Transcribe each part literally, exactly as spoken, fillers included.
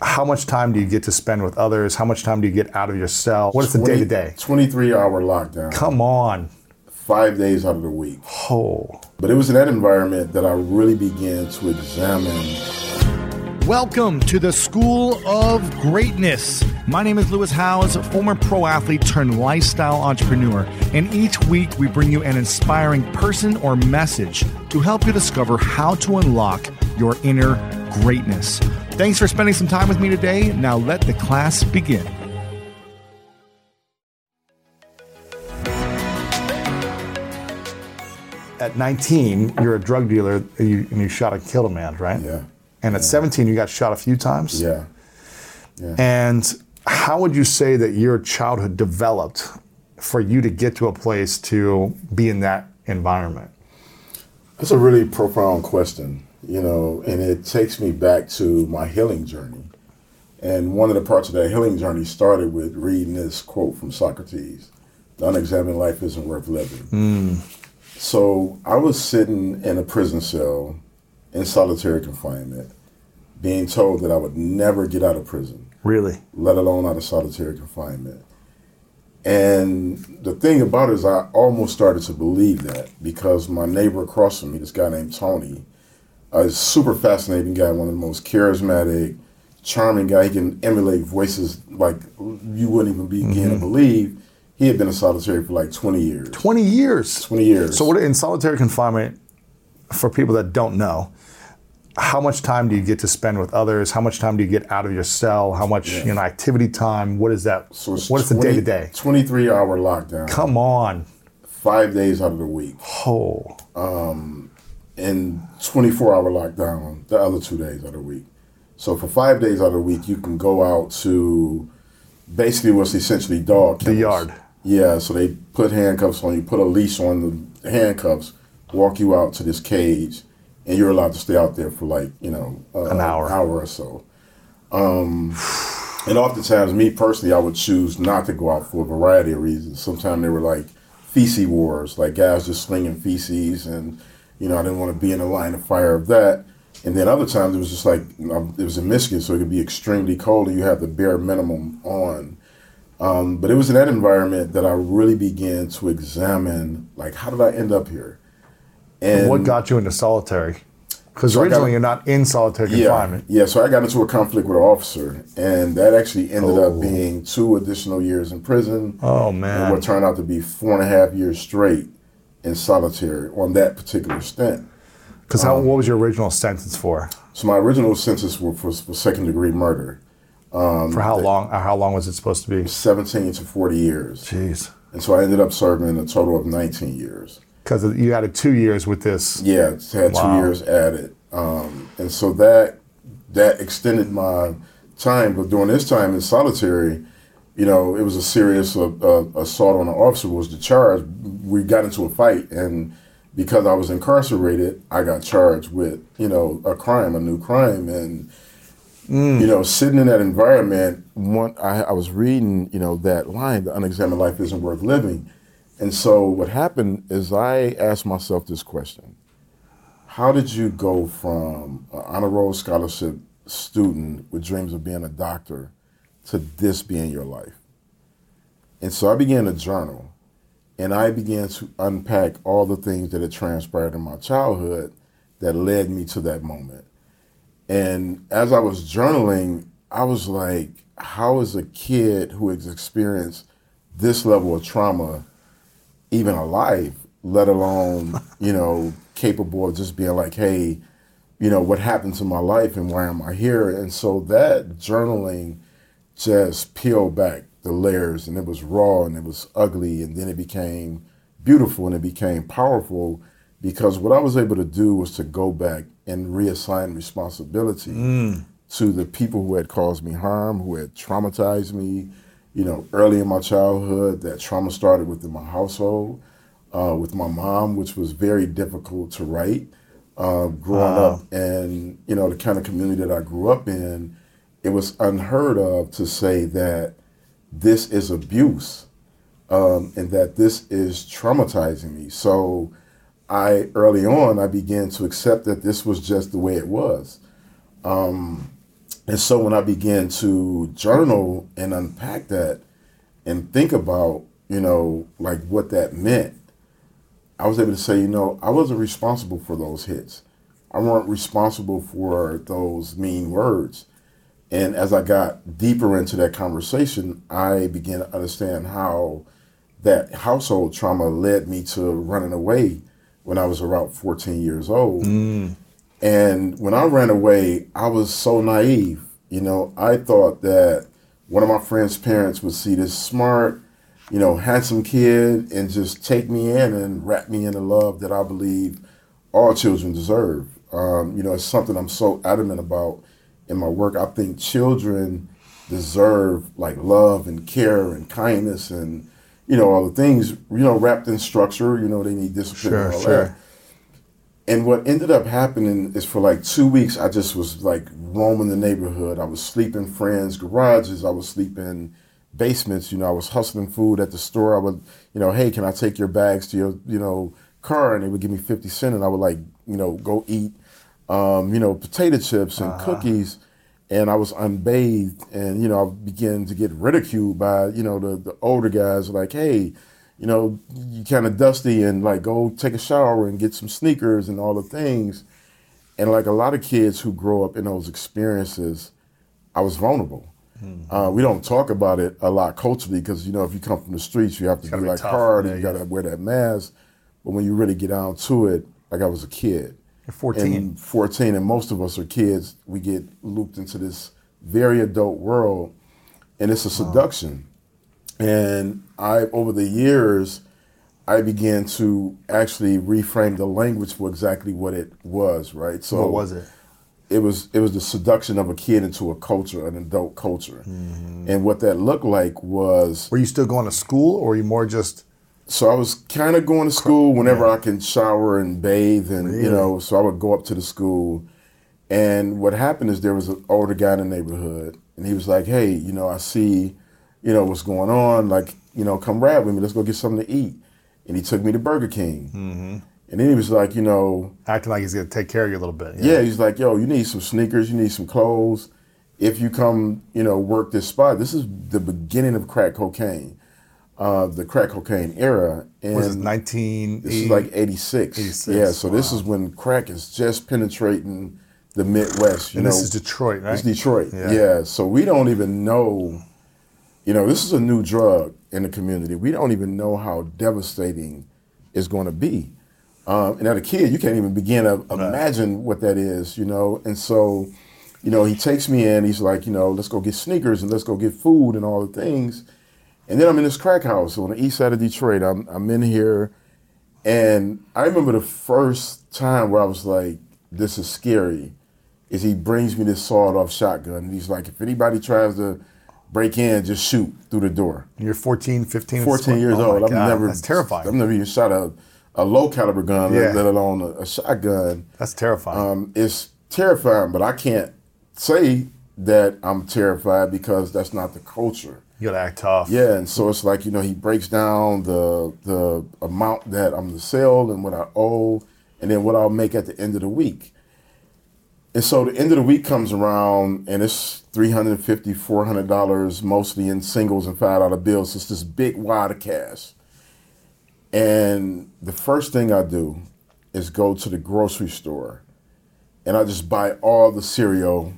how much time do you get to spend with others? How much time do you get out of your cell? What's the day-to-day? twenty-three hour lockdown. Come on. Five days out of the week. Oh. But it was in that environment that I really began to examine. Welcome to the School of Greatness. My name is Lewis Howes, former pro athlete turned lifestyle entrepreneur. And each week we bring you an inspiring person or message to help you discover how to unlock your inner greatness. Thanks for spending some time with me today. Now let the class begin. At nineteen, you're a drug dealer, you, and you shot and killed a man, right? Yeah. And at yeah. seventeen, you got shot a few times? Yeah. yeah. And how would you say that your childhood developed for you to get to a place to be in that environment? That's a really profound question. You know, and it takes me back to my healing journey. And one of the parts of that healing journey started with reading this quote from Socrates, "The unexamined life isn't worth living." Mm. So I was sitting in a prison cell in solitary confinement, being told that I would never get out of prison. Really? Let alone out of solitary confinement. And the thing about it is I almost started to believe that because my neighbor across from me, this guy named Tony, a super fascinating guy, one of the most charismatic, charming guy. He can emulate voices like you wouldn't even begin mm-hmm. to believe. He had been in solitary for like twenty years. twenty years? twenty years. So what, in solitary confinement, for people that don't know, how much time do you get to spend with others? How much time do you get out of your cell? How much yeah. you know, activity time? What is that? So what is the day-to-day? twenty-three hour lockdown. Come on. Five days out of the week. Oh. Um... And twenty-four hour lockdown the other two days of the week. So for five days out of the week, you can go out to basically what's essentially dog kennels. The yard. Yeah, so they put handcuffs on you, put a leash on the handcuffs, walk you out to this cage, and you're allowed to stay out there for like, you know, uh, an hour. hour or so. Um, and oftentimes, me personally, I would choose not to go out for a variety of reasons. Sometimes there were like feces wars, like guys just slinging feces and... You know, I didn't want to be in the line of fire of that. And then other times it was just like, it was in Michigan, so it could be extremely cold and you have the bare minimum on. Um, but it was in that environment that I really began to examine, like, how did I end up here? And, and what got you into solitary? Because so originally got, you're not in solitary yeah, confinement. Yeah, so I got into a conflict with an officer, and that actually ended oh. up being two additional years in prison. Oh, man. And what turned out to be four and a half years straight in solitary on that particular stint. Because um, what was your original sentence for? So my original sentence was for, for second degree murder. Um, for how they, long? How long was it supposed to be? seventeen to forty years. Jeez. And so I ended up serving a total of nineteen years. Because you added two years with this. Yeah, had wow. two years added. Um, and so that that extended my time. But during this time in solitary, you know, it was a serious uh, uh, assault on an officer was the charge. We got into a fight, and because I was incarcerated, I got charged with, you know, a crime, a new crime. And, mm. you know, sitting in that environment, one, I, I was reading, you know, that line, the unexamined life isn't worth living. And so what happened is I asked myself this question. How did you go from an honor roll scholarship student with dreams of being a doctor to this being your life? And so I began to journal, and I began to unpack all the things that had transpired in my childhood that led me to that moment. And as I was journaling, I was like, how is a kid who has experienced this level of trauma even alive, let alone, you know, capable of just being like, hey, you know, what happened to my life and why am I here? And so that journaling just peeled back the layers, and it was raw and it was ugly, and then it became beautiful and it became powerful, because what I was able to do was to go back and reassign responsibility mm. to the people who had caused me harm, who had traumatized me, you know, early in my childhood. That trauma started within my household, uh, with my mom, which was very difficult to write. Uh, growing wow. up and, you know, the kind of community that I grew up in, it was unheard of to say that this is abuse um, and that this is traumatizing me. So I, early on, I began to accept that this was just the way it was. Um, and so when I began to journal and unpack that and think about, you know, like what that meant, I was able to say, you know, I wasn't responsible for those hits. I weren't responsible for those mean words. And as I got deeper into that conversation, I began to understand how that household trauma led me to running away when I was around fourteen years old. Mm. And when I ran away, I was so naive. You know, I thought that one of my friend's parents would see this smart, you know, handsome kid and just take me in and wrap me in the love that I believe all children deserve. Um, you know, it's something I'm so adamant about in my work. I think children deserve like love and care and kindness and, you know, all the things, you know, wrapped in structure. You know, they need discipline sure, and all sure. that. And what ended up happening is for like two weeks, I just was like roaming the neighborhood. I was sleeping in friends' garages. I was sleeping basements, you know, I was hustling food at the store. I would, you know, hey, can I take your bags to your, you know, car? And they would give me fifty cents and I would like, you know, go eat, um, you know, potato chips and uh-huh. cookies. And I was unbathed and, you know, I began to get ridiculed by, you know, the, the older guys like, hey, you know, you kind of dusty and like go take a shower and get some sneakers and all the things. And like a lot of kids who grow up in those experiences, I was vulnerable. Uh, we don't talk about it a lot culturally because, you know, if you come from the streets, you have to be, be like hard and you got to wear that mask. But when you really get down to it, like I was a kid. You're fourteen. And fourteen, and most of us are kids. We get looped into this very adult world, and it's a seduction. Oh. And I, over the years, I began to actually reframe the language for exactly what it was, right? So what was it? It was it was the seduction of a kid into a culture, an adult culture. Mm-hmm. And what that looked like was... Were you still going to school or were you more just... So I was kind of going to school whenever yeah. I can shower and bathe and, really? You know, so I would go up to the school. And what happened is there was an older guy in the neighborhood and he was like, hey, you know, I see, you know, what's going on. Like, you know, come ride with me. Let's go get something to eat. And he took me to Burger King. Mm-hmm. And then he was like, you know... Acting like he's going to take care of you a little bit. Yeah. yeah, he's like, yo, you need some sneakers, you need some clothes. If you come, you know, work this spot. This is the beginning of crack cocaine, uh, the crack cocaine era. And was it nineteen eighty? This is like eighty-six. eighty-six. Yeah, so wow. This is when crack is just penetrating the Midwest. You and know, this is Detroit, right? It's Detroit, yeah. yeah. So we don't even know... You know, this is a new drug in the community. We don't even know how devastating it's going to be. Um, and as a kid, you can't even begin to imagine what that is, you know. And so, you know, he takes me in. He's like, you know, let's go get sneakers and let's go get food and all the things. And then I'm in this crack house on the east side of Detroit. I'm I'm in here. And I remember the first time where I was like, this is scary, is he brings me this sawed-off shotgun. And he's like, if anybody tries to break in, just shoot through the door. You're fourteen, fifteen? fourteen years old. I've never, that's terrifying. I've never even shot a... a low caliber gun, yeah. let alone a, a shotgun. That's terrifying. Um, it's terrifying, but I can't say that I'm terrified because that's not the culture. You gotta act tough. Yeah, and so it's like, you know, he breaks down the the amount that I'm to sell and what I owe and then what I'll make at the end of the week. And so the end of the week comes around and it's three hundred fifty dollars, four hundred dollars, mostly in singles and five dollar bills. It's this big wad of cash. And the first thing I do is go to the grocery store and I just buy all the cereal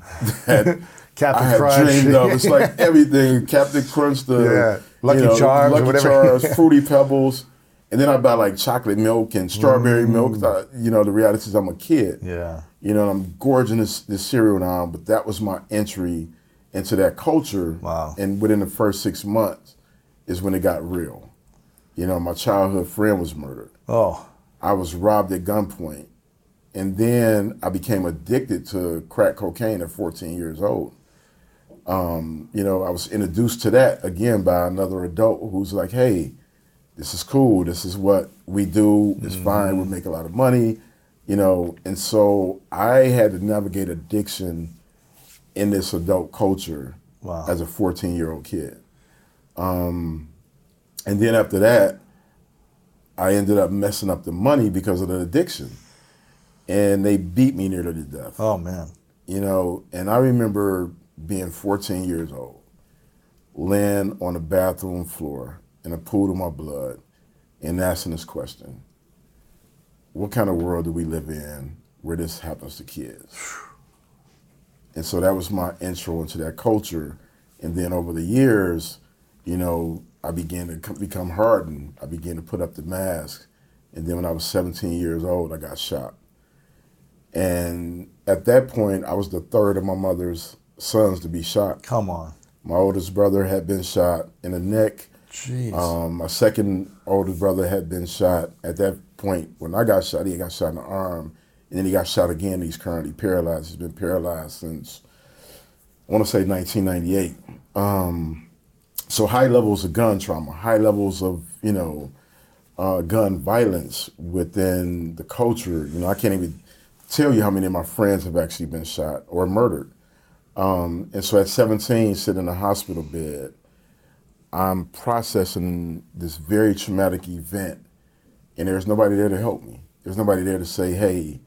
that Captain I had Crunch. dreamed of. It's like everything, Captain Crunch, the yeah. Lucky you know, Charms, Lucky whatever. Charms, Fruity Pebbles. And then I buy like chocolate milk and strawberry mm. milk. I, you know, the reality is I'm a kid. Yeah. You know, and I'm gorging this, this cereal now, but that was my entry into that culture. Wow. And within the first six months is when it got real. You know, my childhood friend was murdered. Oh. I was robbed at gunpoint. And then I became addicted to crack cocaine at fourteen years old. Um, you know, I was introduced to that again by another adult who's like, hey, this is cool. This is what we do. It's mm-hmm. fine. We make a lot of money, you know. And so I had to navigate addiction in this adult culture wow. as a fourteen-year-old kid. Um, and then after that, I ended up messing up the money because of the addiction. And they beat me nearly to death. Oh, man. You know, and I remember being fourteen years old, laying on the bathroom floor in a pool of my blood and asking this question, what kind of world do we live in where this happens to kids? And so that was my intro into that culture. And then over the years, you know, I began to become hardened. I began to put up the mask. And then when I was seventeen years old, I got shot. And at that point, I was the third of my mother's sons to be shot. Come on. My oldest brother had been shot in the neck. Jeez. Um, my second oldest brother had been shot. At that point, when I got shot, he got shot in the arm. And then he got shot again. He's currently paralyzed. He's been paralyzed since, I want to say, nineteen ninety-eight. Um, so high levels of gun trauma, high levels of, you know, uh, gun violence within the culture. You know, I can't even tell you how many of my friends have actually been shot or murdered. Um, and so at seventeen, sitting in a hospital bed, I'm processing this very traumatic event, and there's nobody there to help me. There's nobody there to say, hey.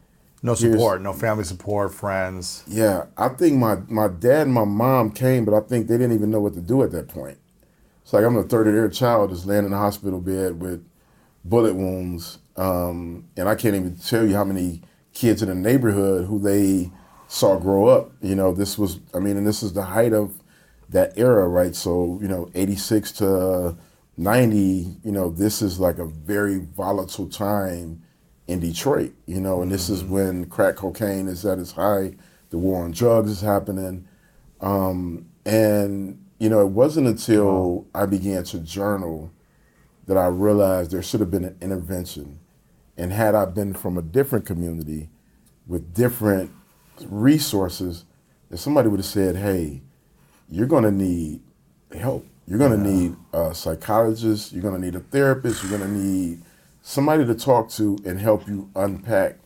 No support, no family support, friends. Yeah, I think my, my dad and my mom came, but I think they didn't even know what to do at that point. It's like I'm the third of their child just laying in a hospital bed with bullet wounds, um, and I can't even tell you how many kids in the neighborhood who they saw grow up. You know, this was, I mean, and this is the height of that era, right? So, you know, eighty-six to ninety, you know, this is like a very volatile time in Detroit, you know, and this mm-hmm. is when crack cocaine is at its high, the war on drugs is happening. Um, and, you know, it wasn't until I began to journal that I realized there should have been an intervention. And had I been from a different community with different resources, that somebody would have said, hey, you're going to need help. You're going to yeah. need a psychologist. You're going to need a therapist. You're going to need somebody to talk to and help you unpack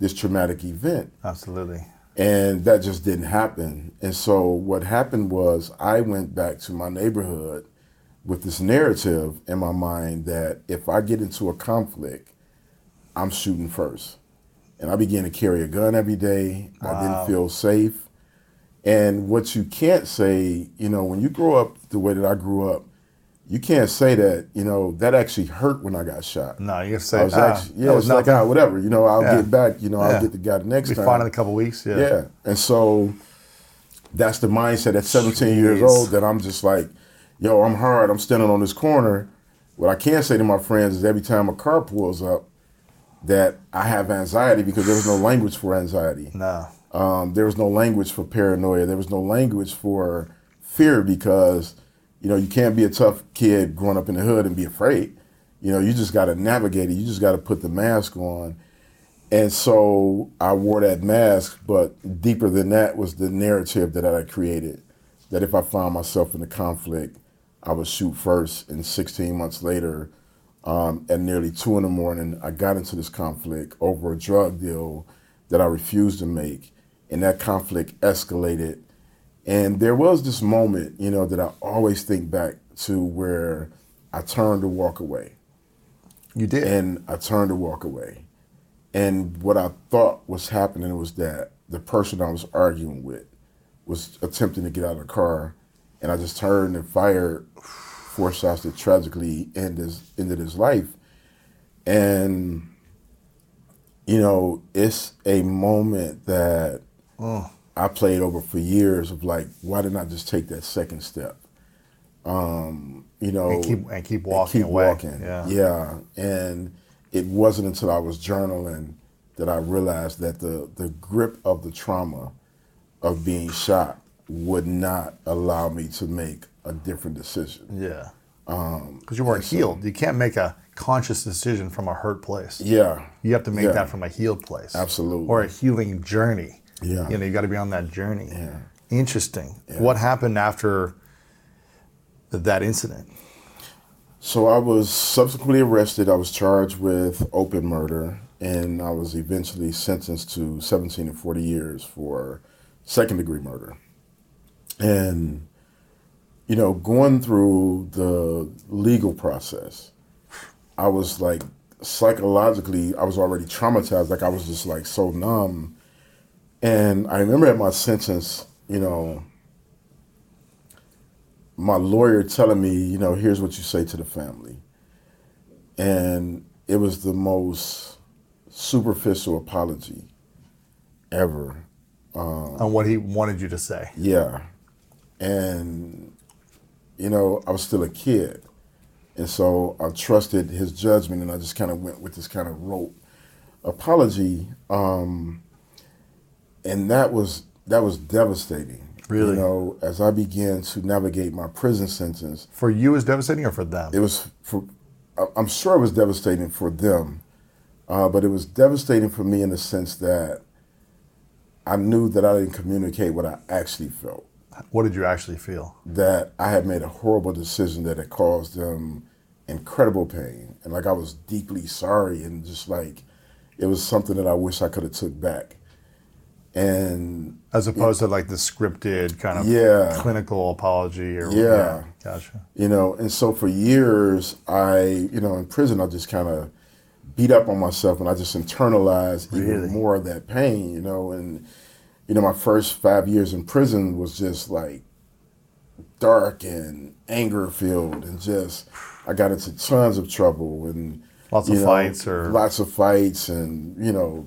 this traumatic event. Absolutely. And that just didn't happen. And so what happened was I went back to my neighborhood with this narrative in my mind that if I get into a conflict, I'm shooting first. And I began to carry a gun every day. Wow. I didn't feel safe. And what you can't say, you know, when you grow up the way that I grew up, you can't say that, you know, that actually hurt when I got shot. No, you have to say, I was ah, actually, yeah, it's like, ah, whatever, you know, I'll yeah. get back, you know, yeah. I'll get the guy the next Be time. Be fine in a couple of weeks, yeah. Yeah, and so that's the mindset at seventeen Jeez. Years old that I'm just like, yo, I'm hard, I'm standing on this corner. What I can say to my friends is every time a car pulls up, that I have anxiety because there was no language for anxiety. No. Um, there was no language for paranoia. There was no language for fear because, you know, you can't be a tough kid growing up in the hood and be afraid. You know, you just got to navigate it. You just got to put the mask on. And so I wore that mask, but deeper than that was the narrative that I created, that if I found myself in a conflict, I would shoot first. And sixteen months later, Um, at nearly two in the morning, I got into this conflict over a drug deal that I refused to make. And that conflict escalated. And there was this moment, you know, that I always think back to where I turned to walk away. You did? And I turned to walk away. And what I thought was happening was that the person I was arguing with was attempting to get out of the car. And I just turned and fired four shots that tragically end his, ended his life. And, you know, it's a moment that oh. I played over for years of like, why didn't I just take that second step? Um, you know, and keep, and keep walking and keep away. Walking. Yeah. yeah. And it wasn't until I was journaling that I realized that the, the grip of the trauma of being shot would not allow me to make a different decision. Yeah. Um, 'cause you weren't healed. So, you can't make a conscious decision from a hurt place. Yeah. You have to make yeah. that from a healed place. Absolutely. Or a healing journey. Yeah. You know, you got to be on that journey. Yeah. Interesting. Yeah. What happened after that incident? So I was subsequently arrested. I was charged with open murder, and I was eventually sentenced to seventeen to forty years for second-degree murder. And, you know, going through the legal process, I was like, psychologically, I was already traumatized. Like, I was just like so numb. And I remember at my sentence, you know, my lawyer telling me, you know, here's what you say to the family. And it was the most superficial apology ever. Um, on what he wanted you to say. Yeah. And, you know, I was still a kid. And so I trusted his judgment, and I just kind of went with this kind of rote apology. Um, and that was that was devastating. Really? You know, as I began to navigate my prison sentence. For you, it was devastating, or for them? It was, for, I'm sure it was devastating for them, uh, but it was devastating for me in the sense that I knew that I didn't communicate what I actually felt. What did you actually feel? That I had made a horrible decision that had caused them incredible pain. And like, I was deeply sorry, and just like, it was something that I wish I could have took back. And as opposed it, to like the scripted kind of yeah, clinical apology or yeah. yeah, gotcha. You know, and so for years, I, you know, in prison, I just kind of beat up on myself, and I just internalized really? even more of that pain, you know. And, you know, my first five years in prison was just like dark and anger filled, and just, I got into tons of trouble, and lots of know, fights or lots of fights, and, you know,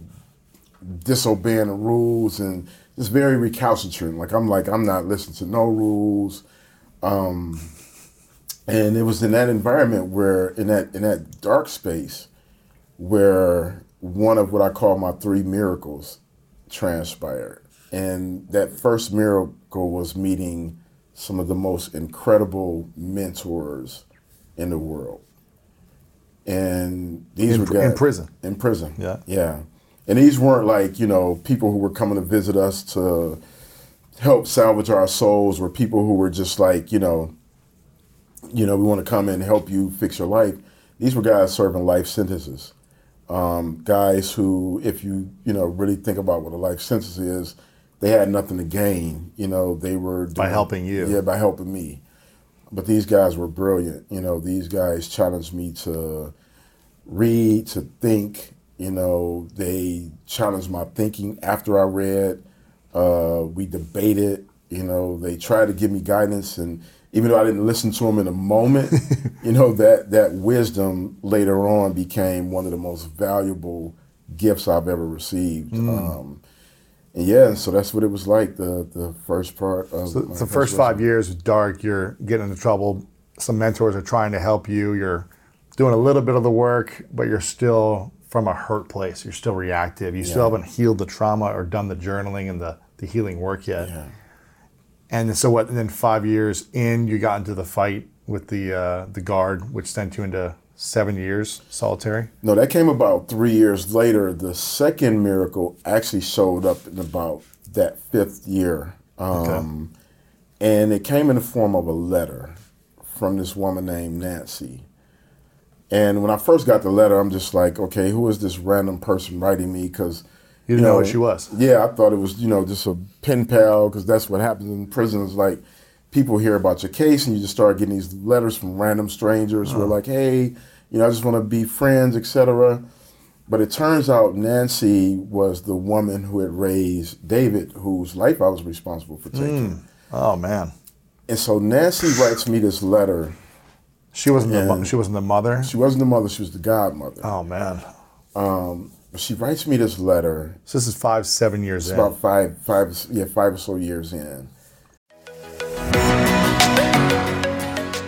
disobeying the rules, and just very recalcitrant. Like, I'm like, I'm not listening to no rules. Um, and it was in that environment where, in that in that dark space, where one of what I call my three miracles transpired. And that first miracle was meeting some of the most incredible mentors in the world. And these in, were guys. In prison. In prison. Yeah. Yeah. And these weren't like, you know, people who were coming to visit us to help salvage our souls, or people who were just like, you know, you know, we want to come and help you fix your life. These were guys serving life sentences. Um, guys who, if you, you know, really think about what a life sentence is, they had nothing to gain. You know, they were doing, by helping you. Yeah, by helping me. But these guys were brilliant. You know, these guys challenged me to read, to think. You know, they challenged my thinking after I read. Uh, we debated. You know, they tried to give me guidance, and even though I didn't listen to them in the moment, you know, that, that wisdom later on became one of the most valuable gifts I've ever received. Mm. Um, and yeah, so that's what it was like, the the first part of so the first, first five years was dark. You're getting into trouble. Some mentors are trying to help you. You're doing a little bit of the work, but you're still from a hurt place. You're still reactive. You yeah. still haven't healed the trauma or done the journaling and the, the healing work yet. Yeah. And so what, and then five years in, you got into the fight with the uh, the guard, which sent you into seven years solitary? No, that came about three years later. The second miracle actually showed up in about that fifth year. Um, okay. And it came in the form of a letter from this woman named Nancy. And when I first got the letter, I'm just like, okay, who is this random person writing me? Because you didn't know, know what she was. Yeah, I thought it was, you know, just a pen pal, because that's what happens in prison. It's like, people hear about your case, and you just start getting these letters from random strangers oh. who are like, hey, you know, I just want to be friends, et cetera. But it turns out Nancy was the woman who had raised David, whose life I was responsible for taking. Mm. Oh, man. And so Nancy writes me this letter. She wasn't and the mo- she wasn't the mother? She wasn't the mother, she was the godmother. Oh, man. Um, she writes me this letter. So this is five, seven years in. About five, five, yeah, five or so years in.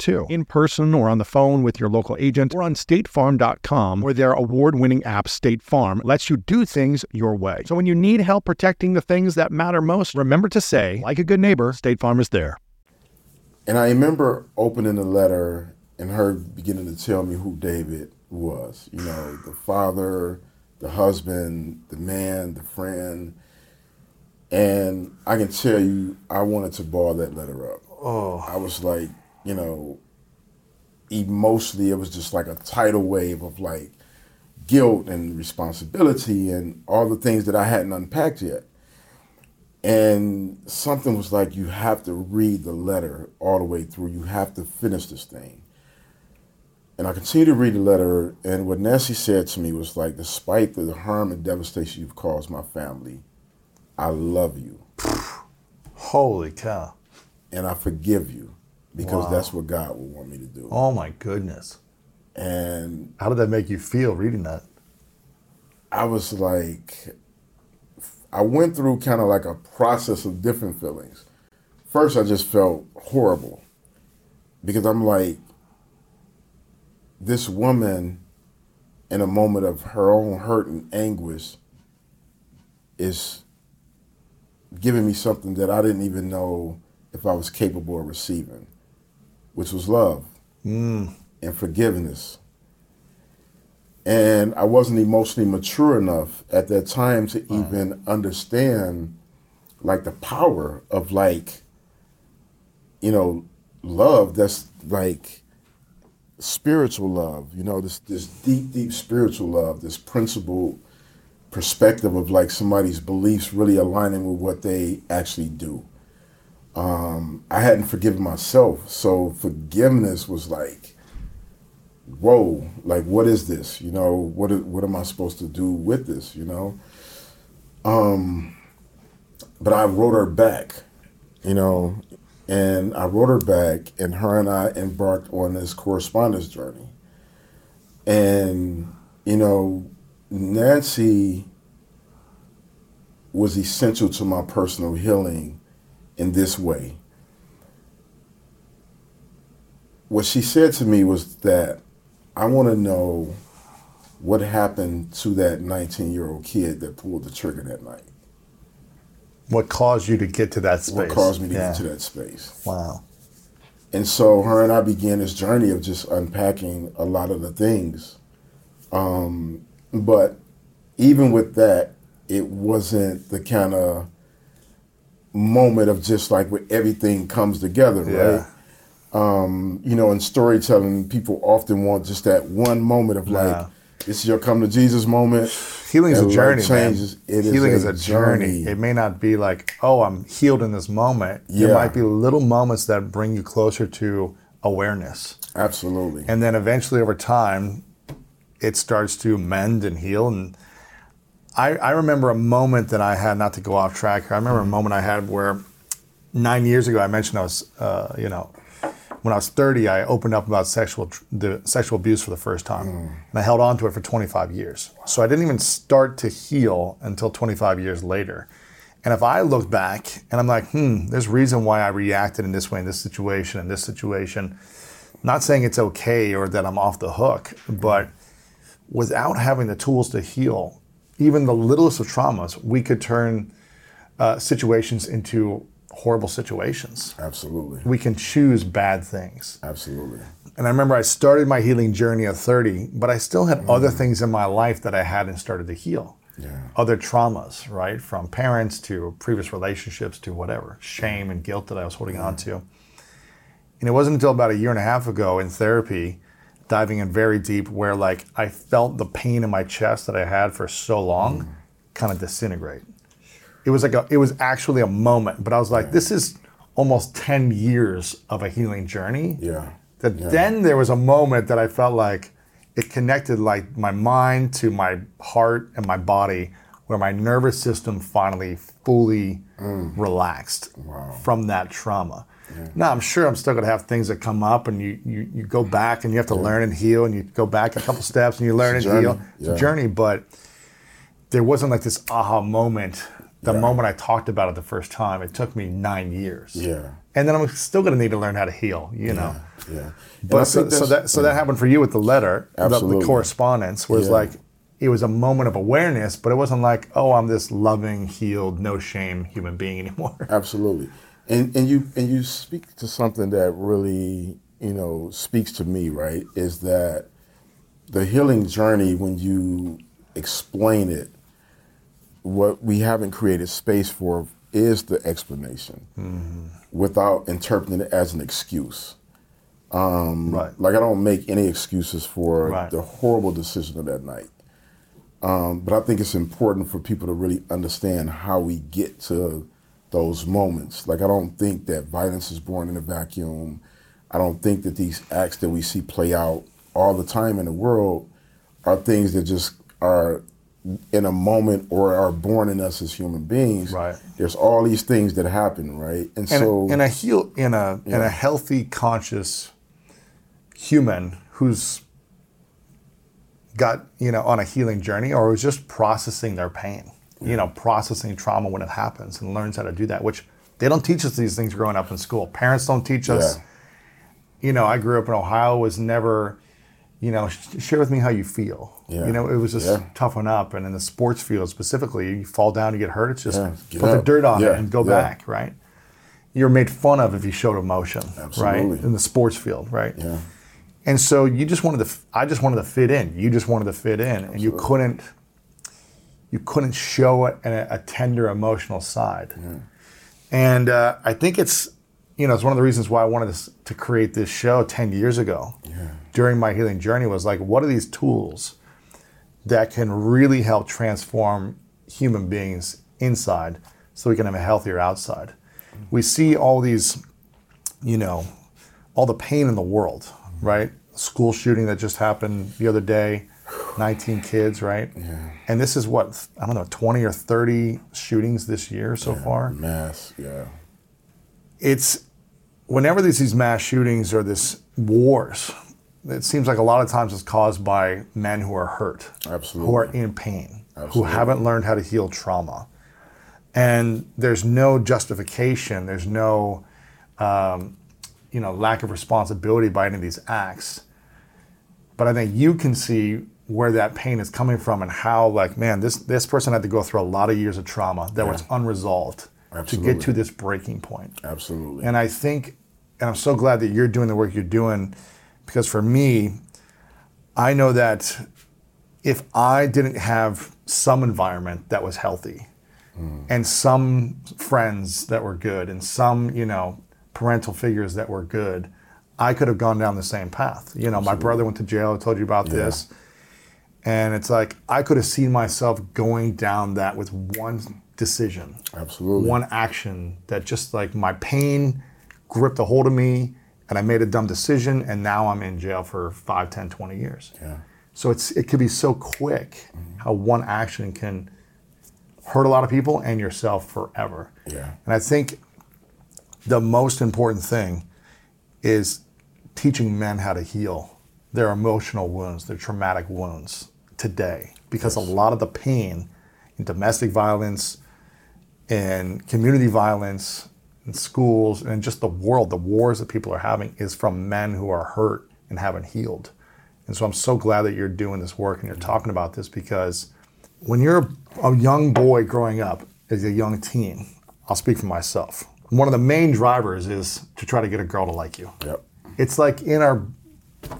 too, in person or on the phone with your local agent, or on state farm dot com, where their award-winning app State Farm lets you do things your way. So when you need help protecting the things that matter most, remember to say, like a good neighbor, State Farm is there. And I remember opening the letter and her beginning to tell me who David was, you know, the father, the husband, the man, the friend. And I can tell you, I wanted to ball that letter up. Oh, I was like, you know, emotionally, it was just like a tidal wave of like guilt and responsibility and all the things that I hadn't unpacked yet. And something was like, you have to read the letter all the way through. You have to finish this thing. And I continued to read the letter. And what Nancy said to me was like, despite the harm and devastation you've caused my family, I love you. Holy cow. And I forgive you. Because wow. That's what God would want me to do. Oh my goodness. And how did that make you feel reading that? I was like, I went through kind of like a process of different feelings. First, I just felt horrible because I'm like, this woman in a moment of her own hurt and anguish is giving me something that I didn't even know if I was capable of receiving, which was love mm. and forgiveness. And I wasn't emotionally mature enough at that time to wow. even understand like the power of like, you know, love that's like spiritual love, you know, this, this deep, deep spiritual love, this principled perspective of like somebody's beliefs really aligning with what they actually do. Um, I hadn't forgiven myself, so forgiveness was like, whoa, like what is this? You know, what what am I supposed to do with this? You know, um, but I wrote her back, you know, and I wrote her back, and her and I embarked on this correspondence journey, and you know, Nancy was essential to my personal healing. In this way, what she said to me was that I want to know what happened to that nineteen-year-old kid that pulled the trigger that night. What caused you to get to that space? What caused me to yeah. get to that space. Wow. And so her and I began this journey of just unpacking a lot of the things. Um, but even with that, it wasn't the kind of moment of just like where everything comes together, yeah. right? Um, you know, in storytelling, people often want just that one moment of like, yeah. this is your come to Jesus moment. Healing is a journey, man. Healing is a journey. It may not be like, oh, I'm healed in this moment. Yeah. There might be little moments that bring you closer to awareness. Absolutely. And then eventually over time, it starts to mend and heal. And I, I remember a moment that I had, not to go off track here, I remember mm-hmm. a moment I had where nine years ago, I mentioned I was, uh, you know, when I was thirty, I opened up about sexual the sexual abuse for the first time. Mm. And I held on to it for twenty-five years. So I didn't even start to heal until twenty-five years later. And if I look back and I'm like, hmm, there's a reason why I reacted in this way, in this situation, in this situation. Not saying it's okay or that I'm off the hook, but without having the tools to heal, even the littlest of traumas, we could turn uh, situations into horrible situations. Absolutely. We can choose bad things. Absolutely. And I remember I started my healing journey at thirty, but I still had mm. other things in my life that I hadn't started to heal. Yeah. Other traumas, right? From parents to previous relationships to whatever, shame and guilt that I was holding mm. on to. And it wasn't until about a year and a half ago in therapy, diving in very deep, where like I felt the pain in my chest that I had for so long mm. kind of disintegrate. It was like a, it was actually a moment, but I was like, yeah. this is almost ten years of a healing journey. Yeah. That yeah. then there was a moment that I felt like it connected like my mind to my heart and my body, where my nervous system finally fully mm. relaxed wow. from that trauma. Yeah. Now, I'm sure I'm still gonna have things that come up, and you you, you go back and you have to yeah. learn and heal, and you go back a couple steps and you learn and journey. heal. It's yeah. a journey, but there wasn't like this aha moment. The yeah. moment I talked about it the first time, it took me nine years. Yeah. And then I'm still going to need to learn how to heal, you yeah. know. Yeah. But so, so that so yeah. that happened for you with the letter, the, the correspondence, where yeah. it's like, it was a moment of awareness, but it wasn't like, oh, I'm this loving, healed, no shame human being anymore. Absolutely. And and you and you speak to something that really, you know, speaks to me, right? Is that the healing journey, when you explain it, what we haven't created space for is the explanation mm-hmm. without interpreting it as an excuse. Um, right. Like, I don't make any excuses for right. the horrible decision of that night. Um, but I think it's important for people to really understand how we get to those moments. Like, I don't think that violence is born in a vacuum. I don't think that these acts that we see play out all the time in the world are things that just are in a moment or are born in us as human beings. Right. There's all these things that happen, right? And, and so in a heal in a yeah. in a healthy, conscious human who's got, you know, on a healing journey, or is just processing their pain, yeah. you know, processing trauma when it happens, and learns how to do that, which they don't teach us these things growing up in school. Parents don't teach us. Yeah. You know, I grew up in Ohio, was never, you know, share with me how you feel. Yeah. You know, it was just yeah. toughen up. And in the sports field specifically, you fall down, you get hurt, it's just yeah. put up. the dirt on yeah. it and go yeah. back, right? You're made fun of if you showed emotion, Absolutely. right? In the sports field, right? Yeah. And so you just wanted to, I just wanted to fit in. You just wanted to fit in. Absolutely. And you couldn't, you couldn't show a, a tender emotional side. Yeah. And uh, I think it's, you know, it's one of the reasons why I wanted to, to create this show ten years ago. Yeah. During my healing journey was like, what are these tools that can really help transform human beings inside so we can have a healthier outside? Mm-hmm. We see all these, you know, all the pain in the world, mm-hmm. right? School shooting that just happened the other day, nineteen kids, right? Yeah. And this is what, I don't know, twenty or thirty shootings this year so yeah, far. Mass, yeah. It's, whenever there's these mass shootings or this wars, it seems like a lot of times it's caused by men who are hurt, Absolutely. who are in pain, Absolutely. who haven't learned how to heal trauma. And there's no justification, there's no um, you know, lack of responsibility by any of these acts. But I think you can see where that pain is coming from and how, like, man, this, this person had to go through a lot of years of trauma that yeah. was unresolved. Absolutely. To get to this breaking point. Absolutely. And I think, and I'm so glad that you're doing the work you're doing, because for me, I know that if I didn't have some environment that was healthy, mm. and some friends that were good and some, you know, parental figures that were good, I could have gone down the same path. You know, Absolutely. My brother went to jail, I told you about yeah. this. And it's like, I could have seen myself going down that with one decision. Absolutely. One action that just like my pain gripped a hold of me and I made a dumb decision and now I'm in jail for five, ten, twenty years. Yeah. So it's it could be so quick mm-hmm. how one action can hurt a lot of people and yourself forever. Yeah. And I think the most important thing is teaching men how to heal their emotional wounds, their traumatic wounds today. Because yes. a lot of the pain in domestic violence, in community violence, in schools, and just the world, the wars that people are having is from men who are hurt and haven't healed. And so I'm so glad that you're doing this work and you're talking about this, because when you're a young boy growing up as a young teen, I'll speak for myself, one of the main drivers is to try to get a girl to like you. Yep. It's like in our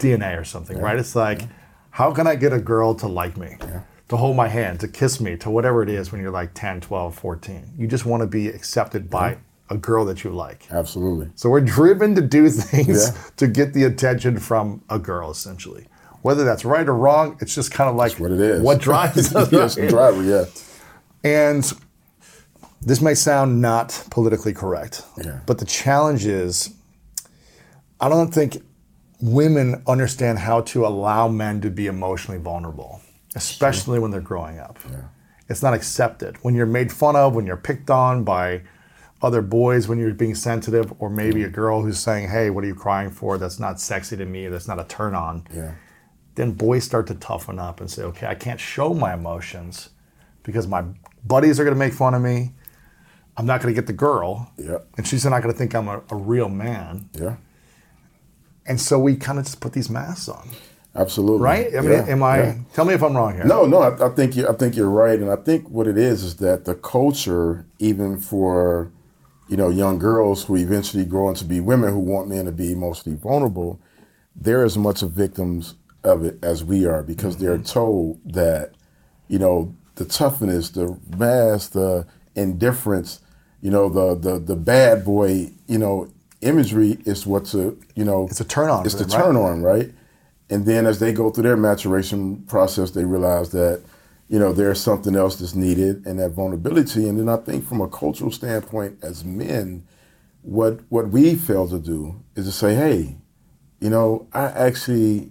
D N A or something, yeah. right? It's like, yeah. how can I get a girl to like me, yeah. to hold my hand, to kiss me, to whatever it is when you're like ten, twelve, fourteen. You just want to be accepted by mm-hmm. a girl that you like. Absolutely. So we're driven to do things yeah. to get the attention from a girl, essentially. Whether that's right or wrong, it's just kind of like what, it is. What drives us. Yes, the driver, yeah. And this may sound not politically correct, yeah. but the challenge is, I don't think women understand how to allow men to be emotionally vulnerable, especially sure. when they're growing up. Yeah. It's not accepted. When you're made fun of, when you're picked on by other boys, when you're being sensitive, or maybe yeah. a girl who's saying, hey, what are you crying for? That's not sexy to me. That's not a turn on. Yeah. Then boys start to toughen up and say, okay, I can't show my emotions because my buddies are going to make fun of me. I'm not going to get the girl, yep. and she's not going to think I'm a, a real man. Yeah. And so we kind of just put these masks on. Absolutely. Right? I mean, yeah. am I? Yeah. Tell me if I'm wrong here. No, no, I, I think you, I think you're right, and I think what it is is that the culture, even for, you know, young girls who eventually grow into be women who want men to be emotionally vulnerable, they're as much of victims of it as we are, because mm-hmm. they're told that, you know, the toughness, the mask, the indifference, you know, the the the bad boy, you know, imagery is what's a, you know, it's a turn on. It's the turn on, right? And then as they go through their maturation process, they realize that, you know, there's something else that's needed and that vulnerability. And then I think from a cultural standpoint as men, what what we fail to do is to say, hey, you know, I actually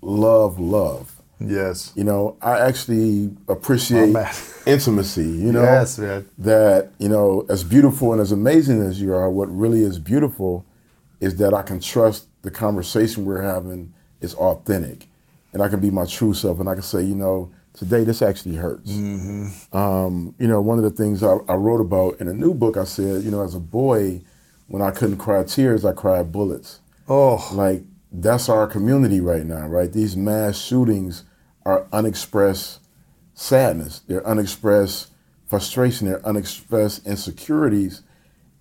love love. Yes. You know, I actually appreciate intimacy, you know, yes, man. That, you know, as beautiful and as amazing as you are, what really is beautiful is that I can trust the conversation we're having is authentic and I can be my true self and I can say, you know, today this actually hurts. Mm-hmm. Um, you know, one of the things I, I wrote about in a new book, I said, you know, as a boy, when I couldn't cry tears, I cried bullets. Oh, like that's our community right now, right? These mass shootings are unexpressed sadness, they're unexpressed frustration, they're unexpressed insecurities.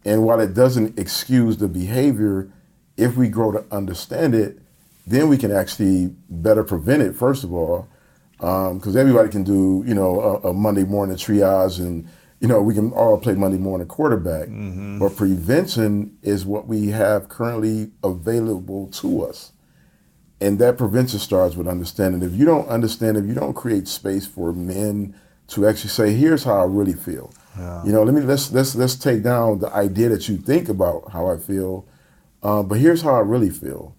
And while it doesn't excuse the behavior, if we grow to understand it, then we can actually better prevent it, first of all, because um, everybody can do, you know, a, a Monday morning triage and, you know, we can all play Monday morning quarterback, mm-hmm. but prevention is what we have currently available to us. And that prevention starts with understanding. If you don't understand, if you don't create space for men to actually say, here's how I really feel. Yeah. You know, let me let's let's let's take down the idea that you think about how I feel, uh, but here's how I really feel.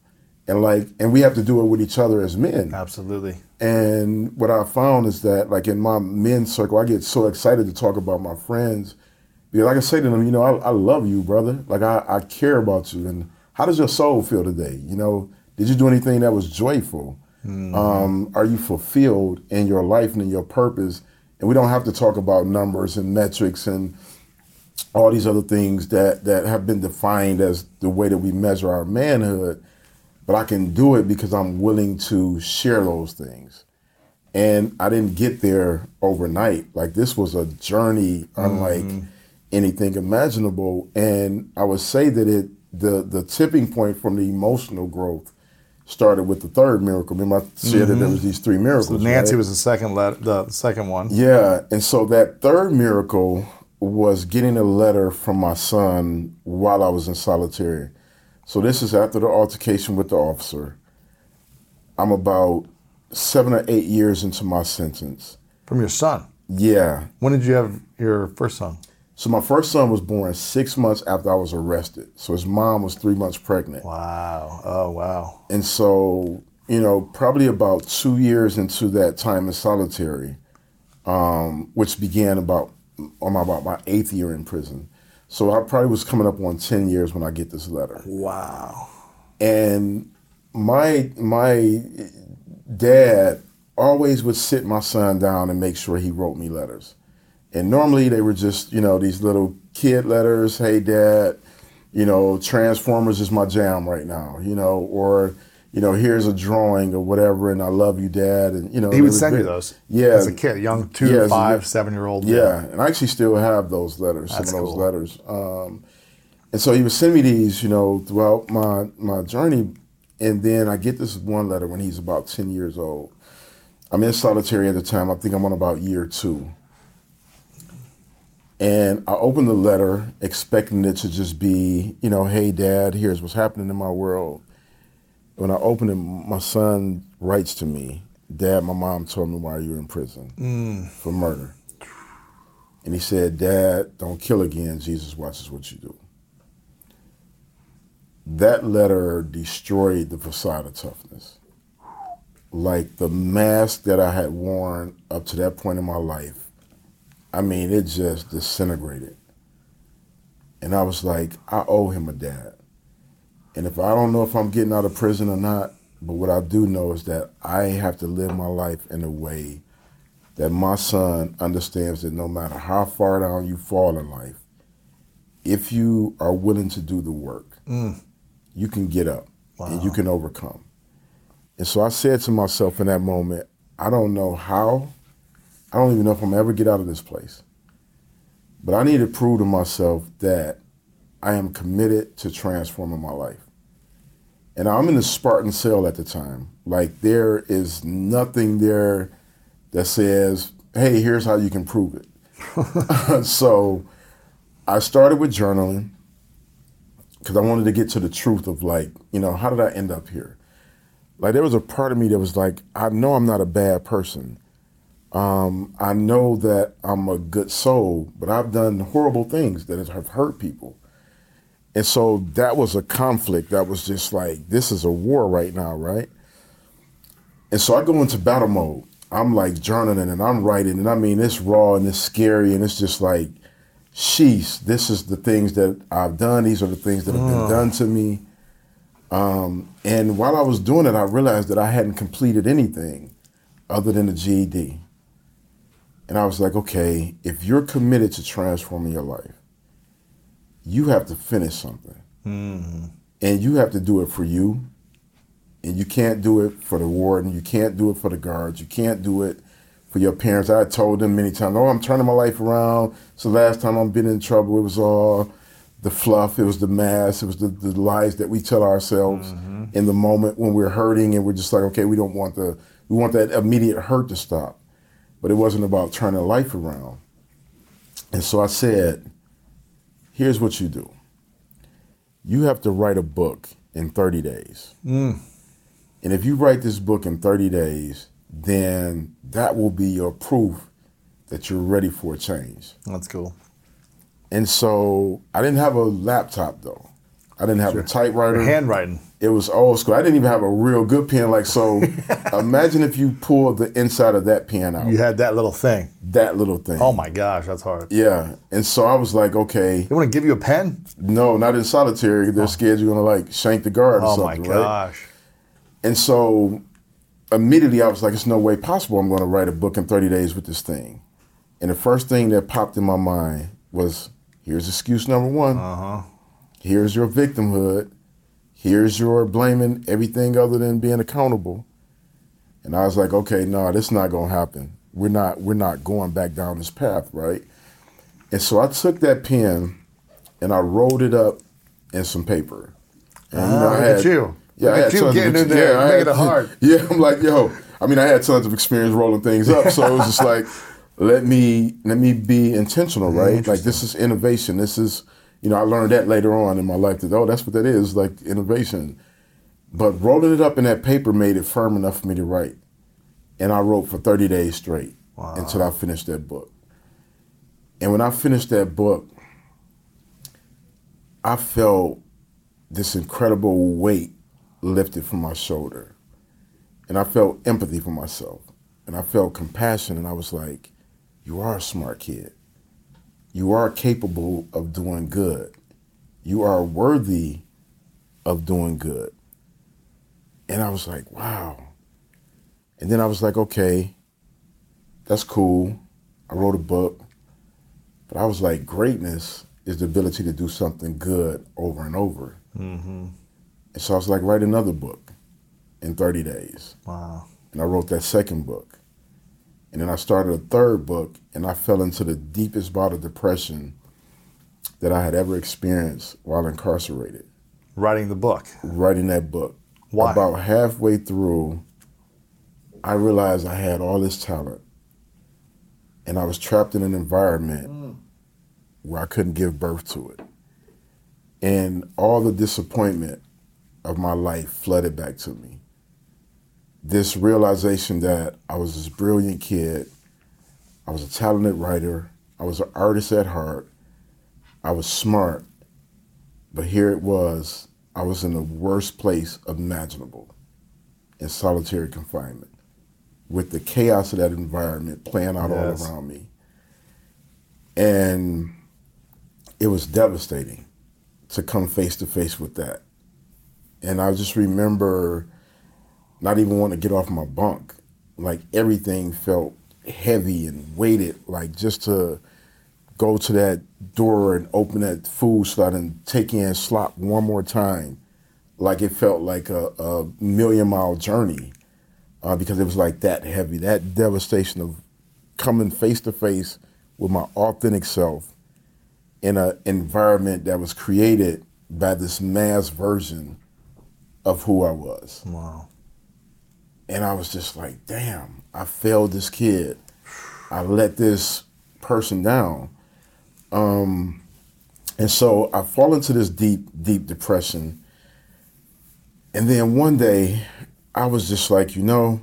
And like, and we have to do it with each other as men. Absolutely. And what I found is that, like in my men's circle, I get so excited to talk about my friends because I can say to them, you know, I, I love you, brother. Like I, I care about you. And how does your soul feel today? You know, did you do anything that was joyful? Mm-hmm. Um, are you fulfilled in your life and in your purpose? And we don't have to talk about numbers and metrics and all these other things that that have been defined as the way that we measure our manhood. But I can do it because I'm willing to share those things. And I didn't get there overnight. Like this was a journey unlike mm-hmm. anything imaginable. And I would say that it the the tipping point from the emotional growth started with the third miracle. Remember I shared mm-hmm. that there was these three miracles. So Nancy right? was the second, le- the second one. Yeah, and so that third miracle was getting a letter from my son while I was in solitary. So this is after the altercation with the officer. I'm about seven or eight years into my sentence. From your son? Yeah. When did you have your first son? So my first son was born six months after I was arrested. So his mom was three months pregnant. Wow. Oh, wow. And so, you know, probably about two years into that time in solitary, um, which began about on my, about my eighth year in prison. So I probably was coming up on ten years when I get this letter. Wow. And my my dad always would sit my son down and make sure he wrote me letters. And normally they were just, you know, these little kid letters, hey, Dad, you know, Transformers is my jam right now, you know, or, you know, here's a drawing or whatever, and I love you, Dad. And, you know, he would send you those. Yeah. As a kid, young two, yeah, five, seven year old. Yeah. And I actually still have those letters, some of those letters. Um, and so he would send me these, you know, throughout my, my journey. And then I get this one letter when he's about ten years old. I'm in solitary at the time. I think I'm on about year two. And I open the letter expecting it to just be, you know, hey, Dad, here's what's happening in my world. When I opened it, my son writes to me, Dad, my mom told me why you were in prison mm. for murder. And he said, Dad, don't kill again. Jesus watches what you do. That letter destroyed the facade of toughness. Like the mask that I had worn up to that point in my life, I mean, it just disintegrated. And I was like, I owe him a dad. And if I don't know if I'm getting out of prison or not, but what I do know is that I have to live my life in a way that my son understands that no matter how far down you fall in life, if you are willing to do the work, mm. you can get up wow. and you can overcome. And so I said to myself in that moment, I don't know how, I don't even know if I'm ever get out of this place, but I need to prove to myself that I am committed to transforming my life. And I'm in the Spartan cell at the time. Like there is nothing there that says, hey, here's how you can prove it. So I started with journaling because I wanted to get to the truth of like, you know, how did I end up here? Like there was a part of me that was like, I know I'm not a bad person. Um, I know that I'm a good soul, but I've done horrible things that have hurt people. And so that was a conflict that was just like, this is a war right now, right? And so I go into battle mode. I'm like journaling and I'm writing, and I mean, it's raw and it's scary and it's just like, sheesh, this is the things that I've done. These are the things that have been uh. done to me. Um, and while I was doing it, I realized that I hadn't completed anything other than the G E D. And I was like, okay, if you're committed to transforming your life, you have to finish something. Mm-hmm. And you have to do it for you. And you can't do it for the warden. You can't do it for the guards. You can't do it for your parents. I told them many times, oh, I'm turning my life around. So last time I've been in trouble, it was all the fluff. It was the mask. It was the, the lies that we tell ourselves mm-hmm. in the moment when we're hurting. And we're just like, okay, we don't want the, we want that immediate hurt to stop. But it wasn't about turning life around. And so I said, here's what you do. You have to write a book in thirty days. Mm. And if you write this book in thirty days, then that will be your proof that you're ready for a change. That's cool. And so I didn't have a laptop though. I didn't have sure. a typewriter. Your handwriting. It was old school. I didn't even have a real good pen. Like, so imagine if you pulled the inside of that pen out. You had that little thing. That little thing. Oh my gosh, that's hard. Yeah. And so I was like, okay. They want to give you a pen? No, not in solitary. They're oh. scared you're going to like shank the guard or oh something. Oh my gosh. Right? And so immediately I was like, it's no way possible I'm going to write a book in thirty days with this thing. And the first thing that popped in my mind was, here's excuse number one. Uh-huh. Here's your victimhood. Here's your blaming everything other than being accountable. And I was like, okay, no, this is not gonna happen. We're not, we're not going back down this path, right? And so I took that pen and I rolled it up in some paper. And ah, you know, I had, look at you. Yeah, look I had you tons getting of, in there, yeah, making it hard. Yeah, I'm like, yo, I mean, I had tons of experience rolling things up, so it was just like, let me let me be intentional, right? Like, this is innovation. This is, you know, I learned that later on in my life that, oh, that's what that is, like innovation. But rolling it up in that paper made it firm enough for me to write. And I wrote for thirty days straight wow. until I finished that book. And when I finished that book, I felt this incredible weight lifted from my shoulder. And I felt empathy for myself. And I felt compassion, and I was like, you are a smart kid. You are capable of doing good. You are worthy of doing good. And I was like, wow. And then I was like, okay, that's cool. I wrote a book. But I was like, greatness is the ability to do something good over and over. Mm-hmm. And so I was like, write another book in thirty days. Wow. And I wrote that second book. And then I started a third book, and I fell into the deepest bout of depression that I had ever experienced while incarcerated. Writing the book? Writing that book. Why? About halfway through, I realized I had all this talent, and I was trapped in an environment mm. where I couldn't give birth to it. And all the disappointment of my life flooded back to me. This realization that I was this brilliant kid, I was a talented writer, I was an artist at heart, I was smart, but here it was, I was in the worst place imaginable, in solitary confinement, with the chaos of that environment playing out yes. all around me. And it was devastating to come face to face with that. And I just remember not even want to get off my bunk. Like, everything felt heavy and weighted. Like, just to go to that door and open that food slot and take in slop one more time, like, it felt like a, a million mile journey uh, because it was like that heavy, that devastation of coming face to face with my authentic self in an environment that was created by this mass version of who I was. Wow. And I was just like, damn, I failed this kid. I let this person down. Um, and so I fall into this deep, deep depression. And then one day, I was just like, you know,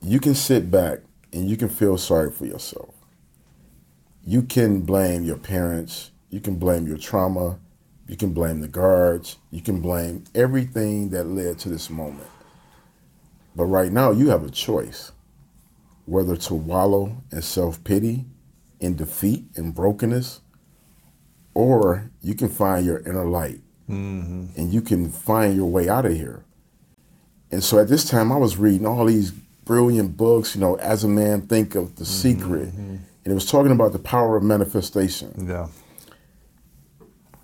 you can sit back and you can feel sorry for yourself. You can blame your parents. You can blame your trauma. You can blame the guards. You can blame everything that led to this moment. But right now, you have a choice, whether to wallow in self-pity, in defeat, in brokenness, or you can find your inner light, mm-hmm. and you can find your way out of here. And so at this time, I was reading all these brilliant books, you know, As a Man, Think of The mm-hmm. Secret, and it was talking about the power of manifestation. Yeah.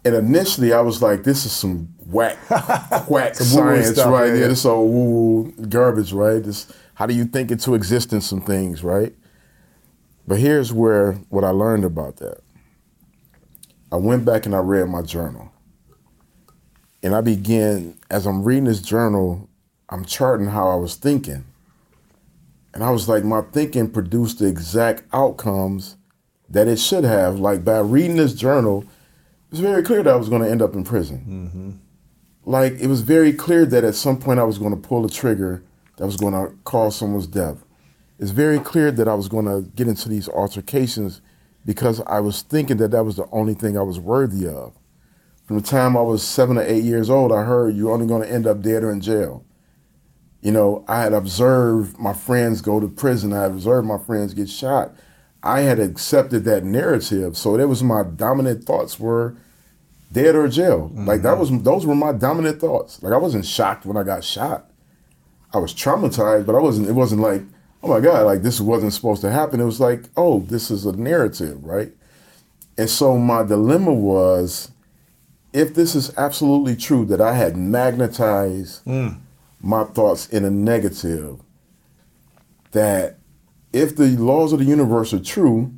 And initially, I was like, this is some whack, quack science stuff, right there. Yeah. This old woo-woo garbage, right? This, how do you think into existence some things, right? But here's where what I learned about that. I went back and I read my journal. And I began, as I'm reading this journal, I'm charting how I was thinking. And I was like, my thinking produced the exact outcomes that it should have. Like, by reading this journal, it was very clear that I was going to end up in prison. Mm-hmm. Like, it was very clear that at some point I was going to pull a trigger that was going to cause someone's death. It's very clear that I was going to get into these altercations because I was thinking that that was the only thing I was worthy of. From the time I was seven or eight years old, I heard you're only going to end up dead or in jail. You know, I had observed my friends go to prison. I had observed my friends get shot. I had accepted that narrative, so that was my dominant thoughts were dead or jail. Mm-hmm. Like, that was, those were my dominant thoughts. Like, I wasn't shocked when I got shot. I was traumatized, but I wasn't, it wasn't like, oh my God, like, this wasn't supposed to happen. It was like, oh, this is a narrative, right? And so my dilemma was, if this is absolutely true that I had magnetized mm. my thoughts in a negative, that if the laws of the universe are true,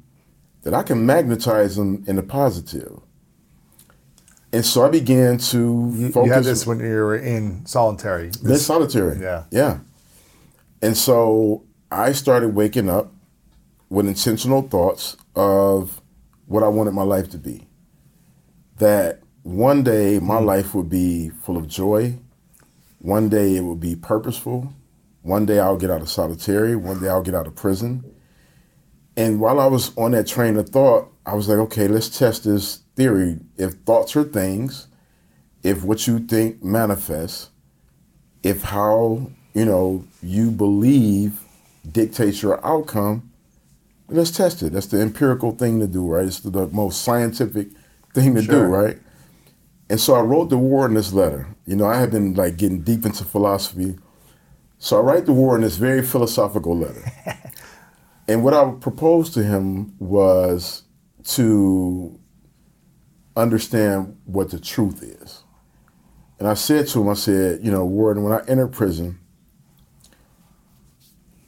that I can magnetize them in the positive. And so I began to you, focus. You had this when you were in solitary. In solitary, yeah. Yeah. And so I started waking up with intentional thoughts of what I wanted my life to be. That one day my life would be full of joy. One day it would be purposeful. One day I'll get out of solitary. One day I'll get out of prison. And while I was on that train of thought, I was like, okay, let's test this theory. If thoughts are things, if what you think manifests, if how, you know, you believe dictates your outcome, let's test it. That's the empirical thing to do, right? It's the most scientific thing to sure. do, right? And so I wrote The War in This Letter. You know, I had been like getting deep into philosophy. So I write The War in this very philosophical letter. And what I proposed to him was to understand what the truth is. And I said to him, I said, you know, Warden, when I entered prison,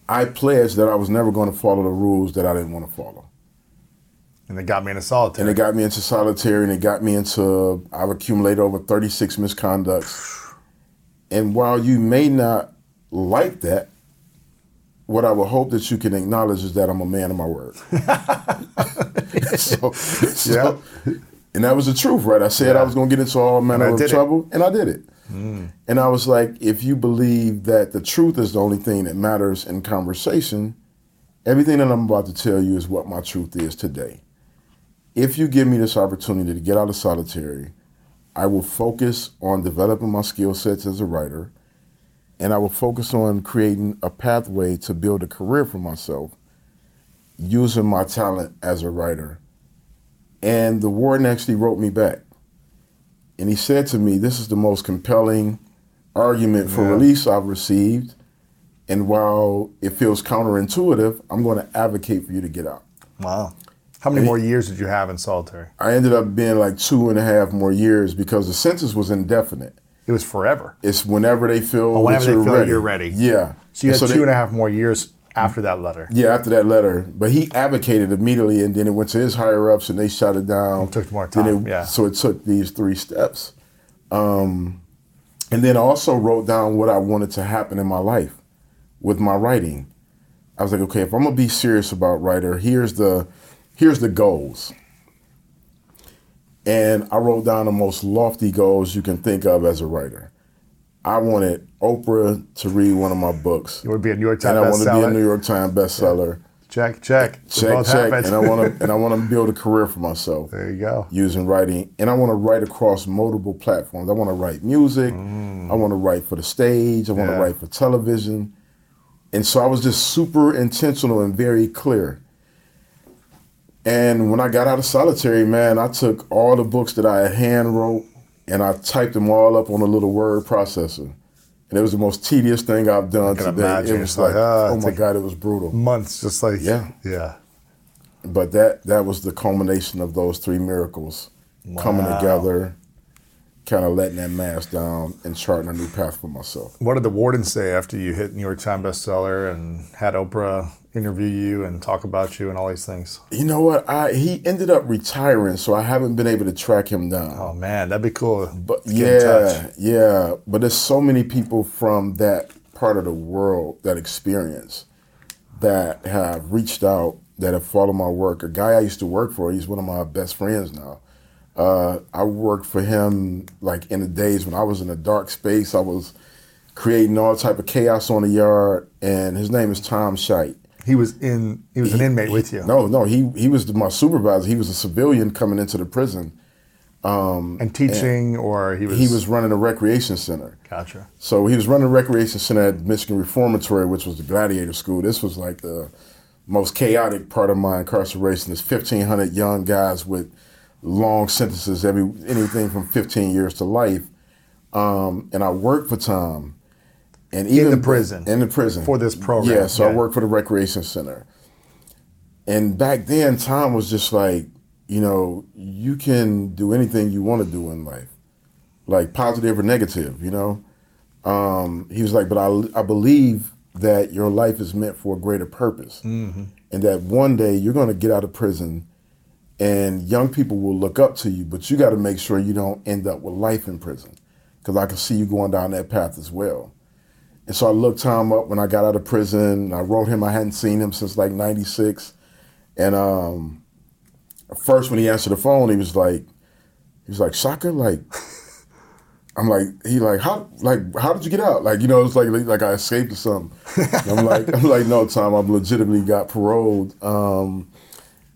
I pledged that I was never going to follow the rules that I didn't want to follow. And it got me into solitary. And it got me into solitary, and it got me into, I've accumulated over thirty-six misconducts. And while you may not like that, what I would hope that you can acknowledge is that I'm a man of my word. so, so, yeah. And that was the truth, right? I said yeah. I was going to get into all manner of trouble, it. and I did it. Mm. And I was like, if you believe that the truth is the only thing that matters in conversation, everything that I'm about to tell you is what my truth is today. If you give me this opportunity to get out of solitary, I will focus on developing my skill sets as a writer, and I will focus on creating a pathway to build a career for myself using my talent as a writer. And the warden actually wrote me back. And he said to me, this is the most compelling argument for yeah. release I've received. And while it feels counterintuitive, I'm going to advocate for you to get out. Wow. How many and more he, years did you have in solitary? I ended up being like two and a half more years because the sentence was indefinite. It was forever. It's whenever they feel oh, whenever that you're, they feel ready. you're ready. Yeah. So you and had so two they, and a half more years after that letter. Yeah, after that letter. But he advocated immediately, and then it went to his higher-ups, and they shut it down. It took more time, it, yeah. So it took these three steps. Um, and then I also wrote down what I wanted to happen in my life with my writing. I was like, okay, if I'm going to be serious about writer, here's the here's the goals. And I wrote down the most lofty goals you can think of as a writer. I wanted Oprah to read one of my books. You want to be a New York Times bestseller. And I want to be a New York Times bestseller. Yeah. Check, check. Check, check. And I want to and I want to build a career for myself. There you go. Using writing. And I want to write across multiple platforms. I want to write music. Mm. I want to write for the stage. I want yeah. to write for television. And so I was just super intentional and very clear. And when I got out of solitary, man, I took all the books that I had hand wrote, and I typed them all up on a little word processor. And it was the most tedious thing I've done to date. It was like, oh, oh my God, it was brutal. Months, just like, yeah. yeah. But that that was the culmination of those three miracles wow. coming together, kind of letting that mask down and charting a new path for myself. What did the warden say after you hit New York Times bestseller and had Oprah interview you and talk about you and all these things? You know what? I he ended up retiring, so I haven't been able to track him down. Oh man, that'd be cool. But to get yeah, in touch. yeah. But there's so many people from that part of the world that experience that have reached out, that have followed my work. A guy I used to work for, he's one of my best friends now. Uh, I worked for him like in the days when I was in a dark space. I was creating all type of chaos on the yard, and his name is Tom Scheit. He was in. He was he, an inmate with you. No, no. He he was my supervisor. He was a civilian coming into the prison, um, and teaching, and or he was. He was running a recreation center. Gotcha. So he was running a recreation center at Michigan Reformatory, which was the gladiator school. This was like the most chaotic part of my incarceration. It's fifteen hundred young guys with long sentences, every anything from fifteen years to life, um, and I worked for Tom. And even in the prison. In the prison. For this program. Yeah, so yeah. I worked for the recreation center. And back then, Tom was just like, you know, you can do anything you want to do in life, like positive or negative, you know? Um, he was like, but I, I believe that your life is meant for a greater purpose. Mm-hmm. And that one day you're going to get out of prison and young people will look up to you, but you got to make sure you don't end up with life in prison, because I can see you going down that path as well. And so I looked Tom up when I got out of prison. I wrote him. I hadn't seen him since like ninety-six. And um, at first when he answered the phone, he was like, he was like, Shaka, like, I'm like, he like, how, like, how did you get out? Like, you know, it's like, like I escaped or something. And I'm like, I'm like, no, Tom, I've legitimately got paroled. Um,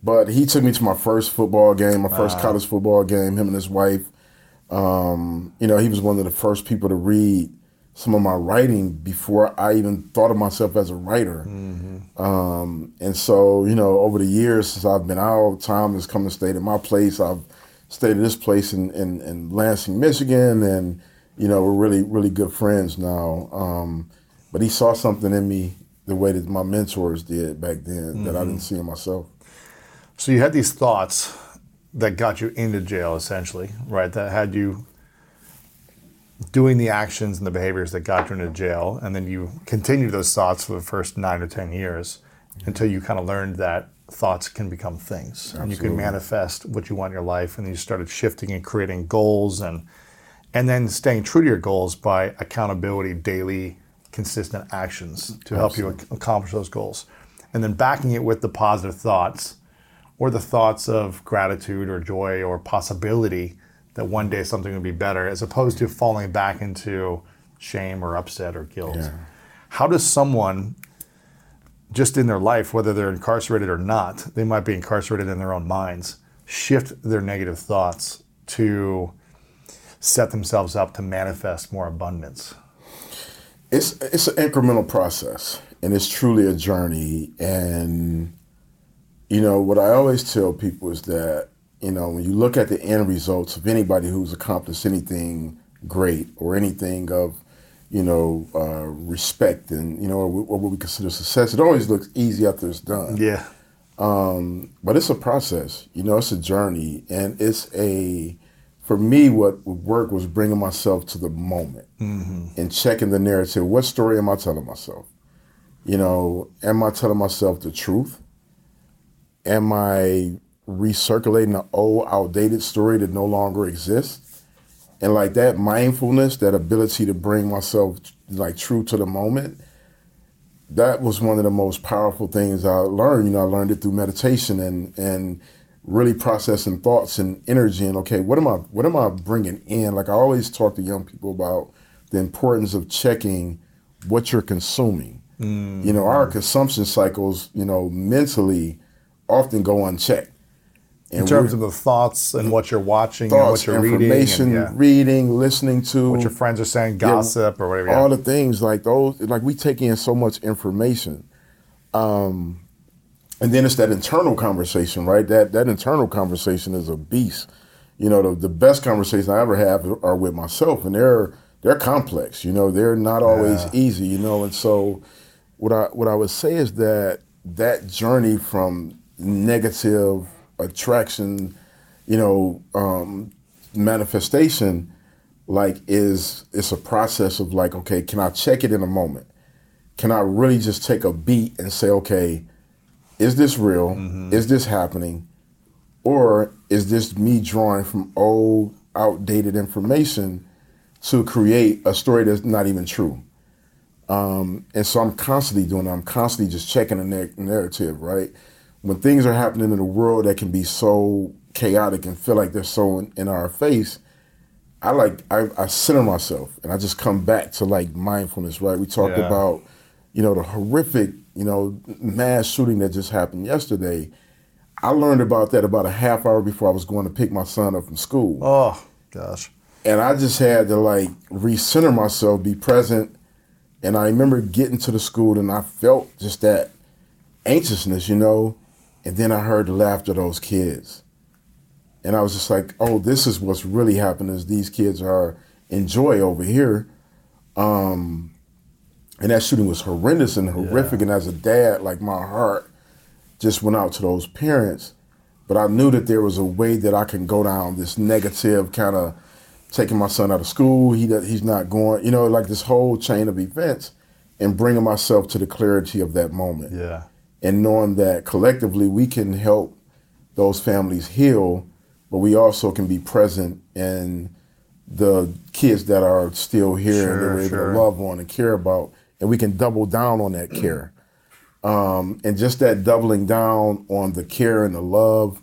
but he took me to my first football game, my wow. first college football game, him and his wife. Um, you know, he was one of the first people to read some of my writing before I even thought of myself as a writer. Mm-hmm. Um, and so, you know, over the years since I've been out, Tom has come and stayed at my place. I've stayed at this place in, in, in Lansing, Michigan, and, you know, we're really, really good friends now. Um, but he saw something in me the way that my mentors did back then mm-hmm. that I didn't see in myself. So you had these thoughts that got you into jail, essentially, right? That had you doing the actions and the behaviors that got you into jail, and then you continued those thoughts for the first nine or ten years until you kind of learned that thoughts can become things. Absolutely. And you can manifest what you want in your life, and then you started shifting and creating goals, and and then staying true to your goals by accountability, daily, consistent actions to help Absolutely. You accomplish those goals. And then backing it with the positive thoughts, or the thoughts of gratitude or joy or possibility that one day something would be better, as opposed to falling back into shame or upset or guilt. Yeah. How does someone, just in their life, whether they're incarcerated or not, they might be incarcerated in their own minds, shift their negative thoughts to set themselves up to manifest more abundance? It's it's an incremental process, and it's truly a journey. And you know, what I always tell people is that, you know, when you look at the end results of anybody who's accomplished anything great or anything of, you know, uh, respect and, you know, what we consider success, it always looks easy after it's done. Yeah. Um, but it's a process, you know, it's a journey. And it's a, for me, what would work was bringing myself to the moment mm-hmm. and checking the narrative. What story am I telling myself? You know, am I telling myself the truth? Am I recirculating an old, outdated story that no longer exists? And like that mindfulness, that ability to bring myself like true to the moment, that was one of the most powerful things I learned. You know, I learned it through meditation and and really processing thoughts and energy. And okay, what am I what am I bringing in? Like I always talk to young people about the importance of checking what you're consuming. Mm-hmm. You know, our consumption cycles, you know, mentally often go unchecked. And in terms of the thoughts and what you're watching, thoughts, and what you're information, reading, and, yeah. reading, listening to. What your friends are saying, gossip yeah, or whatever. All yeah. the things like those, like we take in so much information. Um, and then it's that internal conversation, right? That that internal conversation is a beast. You know, the, the best conversations I ever have are with myself, and they're they're complex, you know, they're not always yeah. easy, you know. And so what I what I would say is that that journey from negative attraction, you know, um, manifestation, like is, it's a process of like, okay, can I check it in a moment? Can I really just take a beat and say, okay, is this real? Mm-hmm. Is this happening? Or is this me drawing from old, outdated information to create a story that's not even true? Um, and so I'm constantly doing that. I'm constantly just checking the na- narrative, right? When things are happening in the world that can be so chaotic and feel like they're so in, in our face, I like I, I center myself and I just come back to like mindfulness, right? We talked yeah. about, you know, the horrific, you know, mass shooting that just happened yesterday. I learned about that about a half hour before I was going to pick my son up from school. Oh, gosh. And I just had to like recenter myself, be present. And I remember getting to the school and I felt just that anxiousness, you know. And then I heard the laughter of those kids. And I was just like, oh, this is what's really happening is these kids are in joy over here. Um, and that shooting was horrendous and horrific. Yeah. And as a dad, like my heart just went out to those parents. But I knew that there was a way that I can go down this negative kind of taking my son out of school. He He's not going, you know, like this whole chain of events and bringing myself to the clarity of that moment. Yeah. And knowing that collectively we can help those families heal, but we also can be present in the kids that are still here sure, and that we're able sure. to love on and care about, and we can double down on that care. Um, and just that doubling down on the care and the love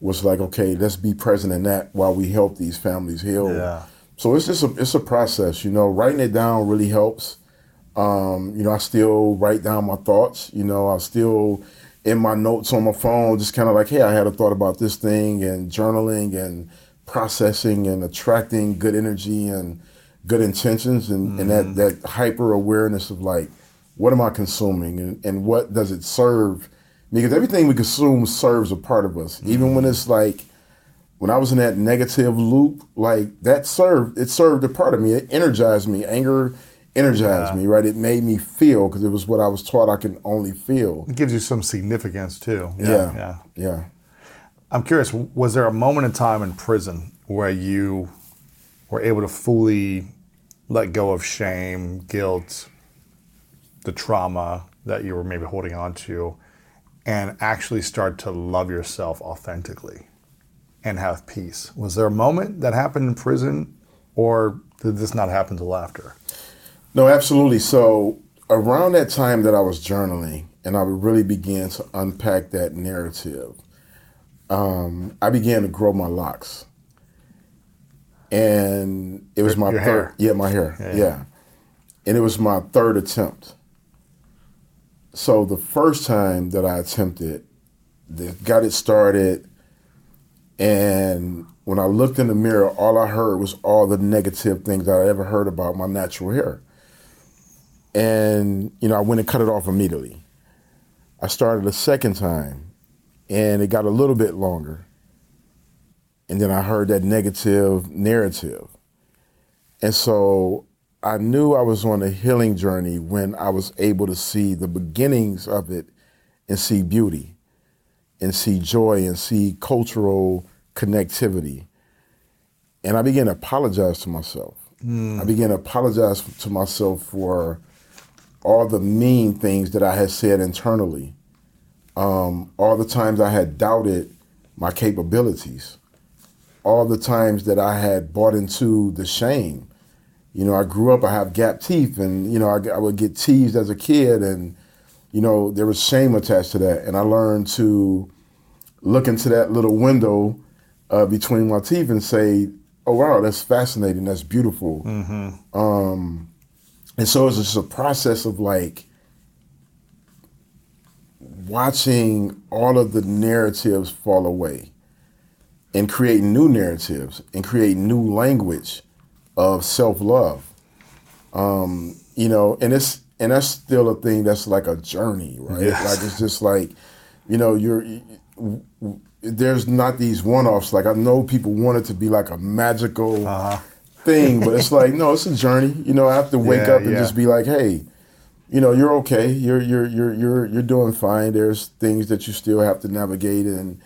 was like, okay, let's be present in that while we help these families heal. Yeah. So it's just a, it's a process, you know. Writing it down really helps. Um, you know, I still write down my thoughts. You know, I still in my notes on my phone, just kind of like, hey, I had a thought about this thing, and journaling and processing and attracting good energy and good intentions, and, mm-hmm. and that, that hyper awareness of like, what am I consuming, and, and what does it serve? Because everything we consume serves a part of us. Mm-hmm. Even when it's like, when I was in that negative loop, like that served, it served a part of me. It energized me. Anger energized yeah. me, right? It made me feel, because it was what I was taught I can only feel. It gives you some significance too. Yeah. Yeah. Yeah. yeah. I'm curious, was there a moment in time in prison where you were able to fully let go of shame, guilt, the trauma that you were maybe holding on to, and actually start to love yourself authentically and have peace? Was there a moment that happened in prison, or did this not happen till after? No, absolutely. So around that time that I was journaling and I would really begin to unpack that narrative, um, I began to grow my locks. And it was my Your third, hair. yeah, my hair, yeah. yeah. And it was my third attempt. So the first time that I attempted, got it started, and when I looked in the mirror, all I heard was all the negative things that I ever heard about my natural hair. And, you know, I went and cut it off immediately. I started a second time, and it got a little bit longer. And then I heard that negative narrative. And so I knew I was on a healing journey when I was able to see the beginnings of it and see beauty and see joy and see cultural connectivity. And I began to apologize to myself. Mm. I began to apologize to myself for all the mean things that I had said internally, um, all the times I had doubted my capabilities, all the times that I had bought into the shame. You know, I grew up, I have gap teeth, and, you know, I, I would get teased as a kid, and, you know, there was shame attached to that. And I learned to look into that little window uh, between my teeth and say, oh, wow, that's fascinating, that's beautiful. Mm-hmm. Um, and so it's just a process of, like, watching all of the narratives fall away and creating new narratives and creating new language of self-love, um, you know, and it's and that's still a thing that's like a journey, right? Yes. Like it's just like, you know, you're you, there's not these one-offs. Like I know people want it to be like a magical uh-huh. thing, but it's like no, it's a journey. You know, I have to wake yeah, up and yeah. just be like, hey, you know, you're okay. You're you're you're you're you're doing fine. There's things that you still have to navigate, and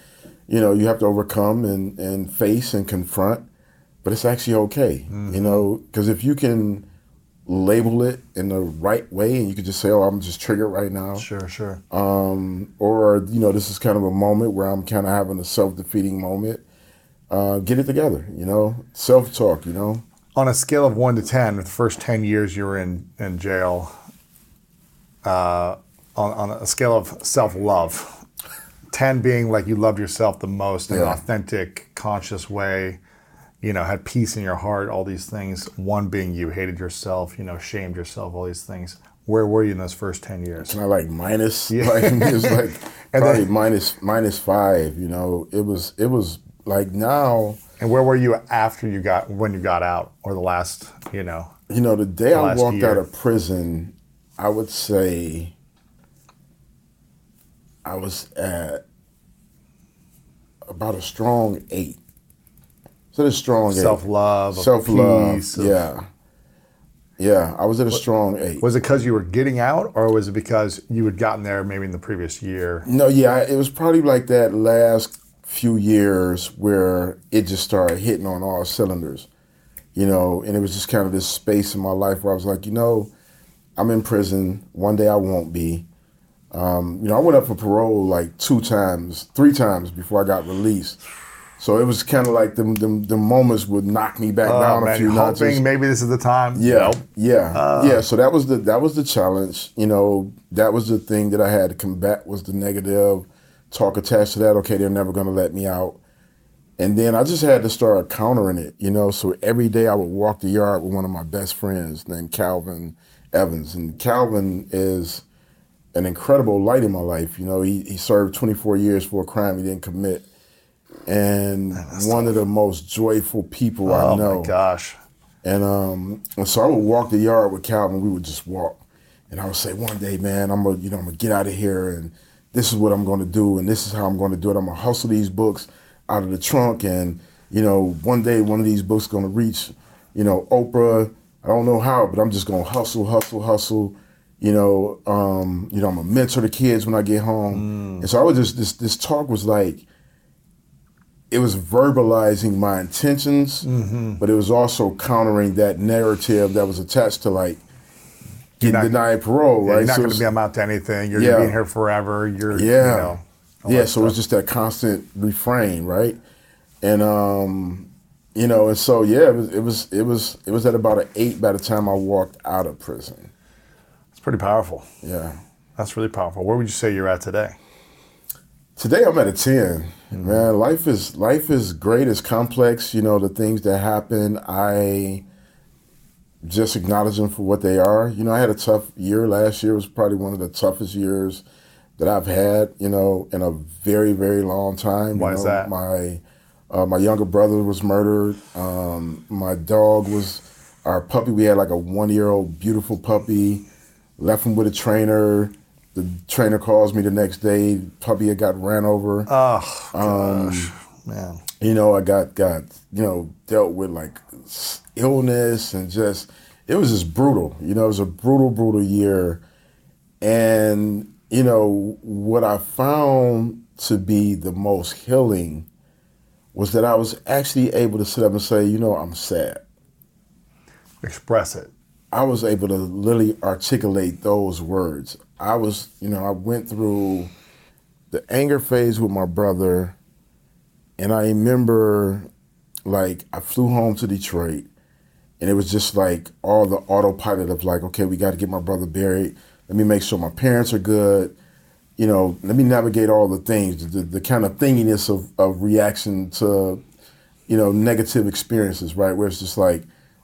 you know, you have to overcome and and face and confront. But it's actually okay, mm-hmm. you know, because if you can label it in the right way and you can just say, oh, I'm just triggered right now. Sure, sure. Um, or, you know, this is kind of a moment where I'm kind of having a self-defeating moment. Uh, get it together, you know, self-talk, you know. On a scale of one to ten, the first ten years you were in, in jail, uh, on, on a scale of self-love, ten being like you loved yourself the most in yeah. an authentic, conscious way, you know, had peace in your heart, all these things. One being you hated yourself, you know, shamed yourself, all these things. Where were you in those first ten years? Can I like minus? Yeah. Like, it was like probably then, minus, minus five, you know. It was it was like now. And where were you after you got, when you got out, or the last, you know? You know, the day the I walked year. out of prison, I would say I was at about a strong eight. So this strong eight. Self-love, self-love, peace, yeah, yeah. I was at a strong eight. Was it because you were getting out, or was it because you had gotten there maybe in the previous year? No, yeah, it was probably like that last few years where it just started hitting on all cylinders, you know. And it was just kind of this space in my life where I was like, you know, I'm in prison. One day I won't be. Um, you know, I went up for parole like two times, three times before I got released. So it was kind of like them, them, them moments would knock me back oh, down man, a few notches. Hoping maybe this is the time. Yeah, nope. yeah, uh. yeah. So that was the that was the challenge. You know, that was the thing that I had to combat was the negative talk attached to that. Okay, they're never going to let me out. And then I just had to start countering it. You know, so every day I would walk the yard with one of my best friends named Calvin Evans, and Calvin is an incredible light in my life. You know, he he served twenty-four years for a crime he didn't commit. And Man, one tough. of the most joyful people oh, I know. Oh, my gosh. And, um, and so I would walk the yard with Calvin. We would just walk. And I would say, one day, man, I'm going to you know, I'm gonna get out of here, and this is what I'm going to do, and this is how I'm going to do it. I'm going to hustle these books out of the trunk, and, you know, one day one of these books going to reach, you know, Oprah. I don't know how, but I'm just going to hustle, hustle, hustle. You know, um, you know, I'm going to mentor the kids when I get home. Mm. And so I was just, this, this talk was like, it was verbalizing my intentions, mm-hmm. but it was also countering that narrative that was attached to like getting denied parole, yeah, right? You're not so going to be amount to anything. You're yeah. going to be here forever. You're, yeah. you know. Yeah, so it's just that constant refrain, right? And, um, you know, and so, yeah, it was, it was, it was, it was at about an eight by the time I walked out of prison. It's pretty powerful. Yeah. That's really powerful. Where would you say you're at today? Today I'm at a ten, mm-hmm. man. Life is life is great. It's complex. You know, the things that happen, I just acknowledge them for what they are. You know, I had a tough year. Last year was probably one of the toughest years that I've had, you know, in a very, very long time. Why you know, is that? My, uh, my younger brother was murdered. Um, my dog was, our puppy, we had like a one-year-old beautiful puppy, left him with a trainer. The trainer calls me the next day. Puppy had got ran over. Oh, gosh, um, man. You know, I got, got, you know, dealt with like illness and just, it was just brutal. You know, it was a brutal, brutal year. And, you know, what I found to be the most healing was that I was actually able to sit up and say, you know, I'm sad. Express it. I was able to literally articulate those words. I was, you know, I went through the anger phase with my brother, and I remember, like, I flew home to Detroit, and it was just like all the autopilot of like, okay, we got to get my brother buried. Let me make sure my parents are good. You know, let me navigate all the things, the, the kind of thinginess of, of reaction to, you know, negative experiences, right? Where it's just like,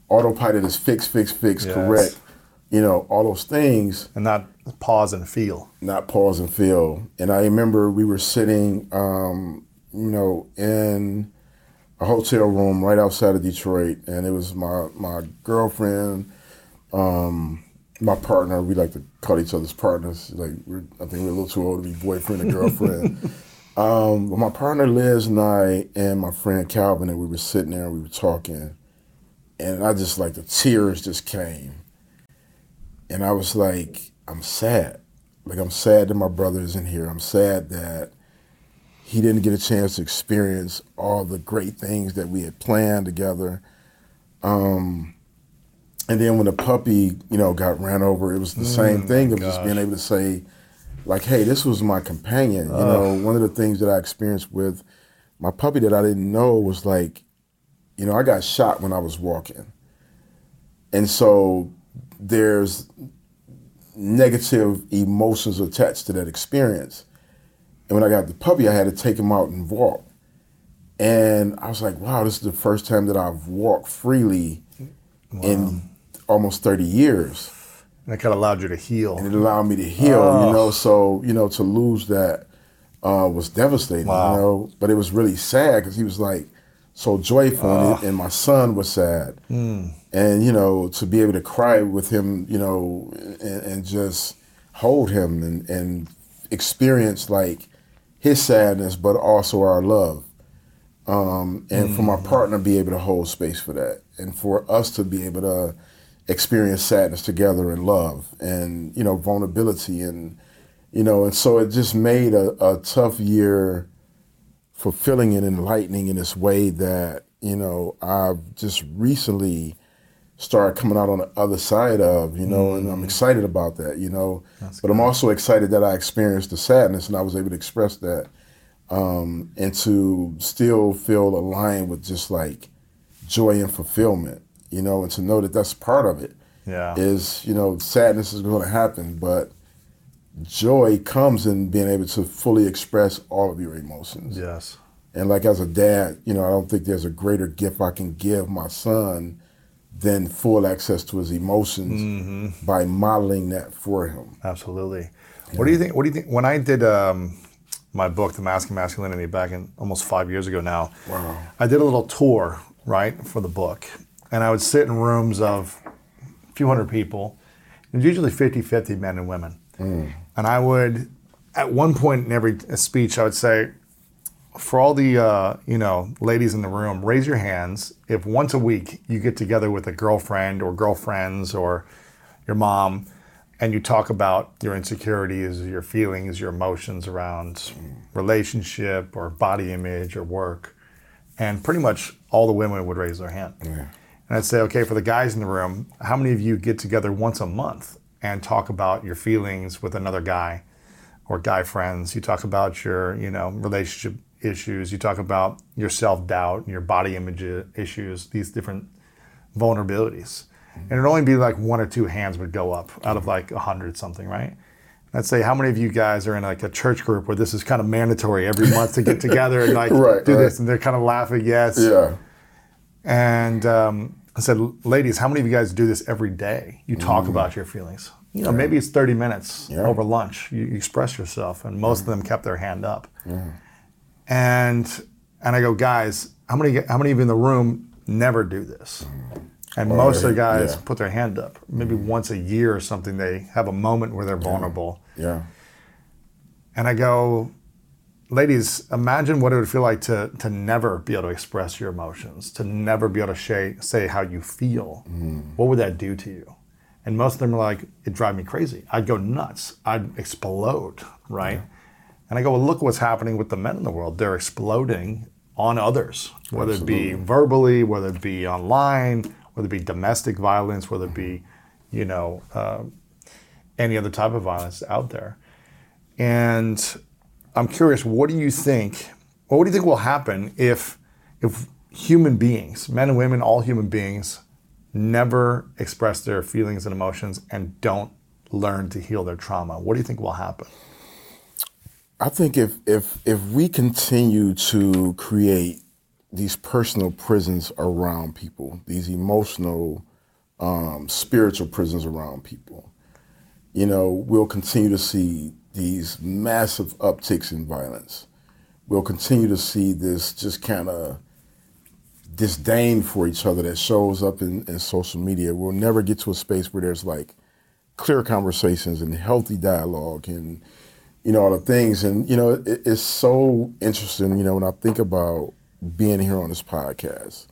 autopilot is fix, fix, fix, yes. correct. You know, all those things. And not pause and feel. Not pause and feel. And I remember we were sitting, um, you know, in a hotel room right outside of Detroit. And it was my, my girlfriend, um, my partner. We like to call each other's partners. Like, we're, I think we're a little too old to be boyfriend and girlfriend. um, but my partner Liz and I and my friend Calvin, and we were sitting there and we were talking. And I just, like, the tears just came. And I was like, I'm sad. Like, I'm sad that my brother isn't here. I'm sad that he didn't get a chance to experience all the great things that we had planned together. Um, and then when the puppy, you know, got ran over, it was the mm, same thing of gosh. just being able to say, like, hey, this was my companion. Uh. You know, one of the things that I experienced with my puppy that I didn't know was, like, you know, I got shot when I was walking. And so there's negative emotions attached to that experience. And when I got the puppy, I had to take him out and walk. And I was like, wow, this is the first time that I've walked freely wow. in almost thirty years. And it kind of allowed you to heal. And it allowed me to heal, oh. you know, so, you know, to lose that uh, was devastating, wow. you know. But it was really sad because he was like, so joyful, uh, and my son was sad. Mm. And, you know, to be able to cry with him, you know, and, and just hold him and, and experience, like, his sadness, but also our love. Um, and mm. for my partner to be able to hold space for that, and for us to be able to experience sadness together and love and, you know, vulnerability. And, you know, and so it just made a, a tough year fulfilling and enlightening in this way that, you know, I've just recently started coming out on the other side of, you know, mm. and I'm excited about that, you know. That's but good. I'm also excited that I experienced the sadness and I was able to express that um, and to still feel aligned with just like joy and fulfillment, you know, and to know that that's part of it. Yeah, is, you know, sadness is going to happen, but joy comes in being able to fully express all of your emotions. Yes. And like as a dad, you know, I don't think there's a greater gift I can give my son than full access to his emotions mm-hmm. by modeling that for him. Absolutely. Yeah. What do you think? What do you think? When I did um, my book, The Mask of Masculinity, back in almost five years ago now, wow. I did a little tour, right, for the book. And I would sit in rooms of a few hundred people. It's usually fifty-fifty men and women. Mm. And I would, at one point in every speech, I would say, for all the uh, you know, ladies in the room, raise your hands if once a week you get together with a girlfriend or girlfriends or your mom and you talk about your insecurities, your feelings, your emotions around relationship or body image or work. And pretty much all the women would raise their hand. Yeah. And I'd say, okay, for the guys in the room, how many of you get together once a month and talk about your feelings with another guy or guy friends? You talk about your, you know, relationship issues, you talk about your self-doubt, your body image issues, these different vulnerabilities. And it'd only be like one or two hands would go up out of like a hundred something, right? And I'd say, how many of you guys are in like a church group where this is kind of mandatory every month to get together and like right, do right. this? And they're kind of laughing, yes. Yeah. And um, I said, ladies, how many of you guys do this every day? You talk mm. about your feelings. You know, yeah. maybe it's thirty minutes yeah. over lunch. You, you express yourself. And most yeah. of them kept their hand up. Yeah. And and I go, guys, how many how many of you in the room never do this? And or, most of the guys yeah. put their hand up. Maybe mm-hmm. once a year or something, they have a moment where they're vulnerable. Yeah. yeah. And I go, ladies, imagine what it would feel like to to never be able to express your emotions, to never be able to say, say how you feel. Mm. What would that do to you? And most of them are like, it drive me crazy. I'd go nuts. I'd explode, right? Yeah. And I go, well, look what's happening with the men in the world. They're exploding on others, whether Absolutely. it be verbally, whether it be online, whether it be domestic violence, whether it be, you know, uh, any other type of violence out there. And I'm curious, what do you think, well, what do you think will happen if, if human beings, men and women, all human beings, never express their feelings and emotions and don't learn to heal their trauma? What do you think will happen? I think if if if we continue to create these personal prisons around people, these emotional, um, spiritual prisons around people, you know, we'll continue to see these massive upticks in violence. We'll continue to see this just kind of disdain for each other that shows up in, in social media. We'll never get to a space where there's like clear conversations and healthy dialogue and, you know, all the things. And, you know, it, it's so interesting, you know, when I think about being here on this podcast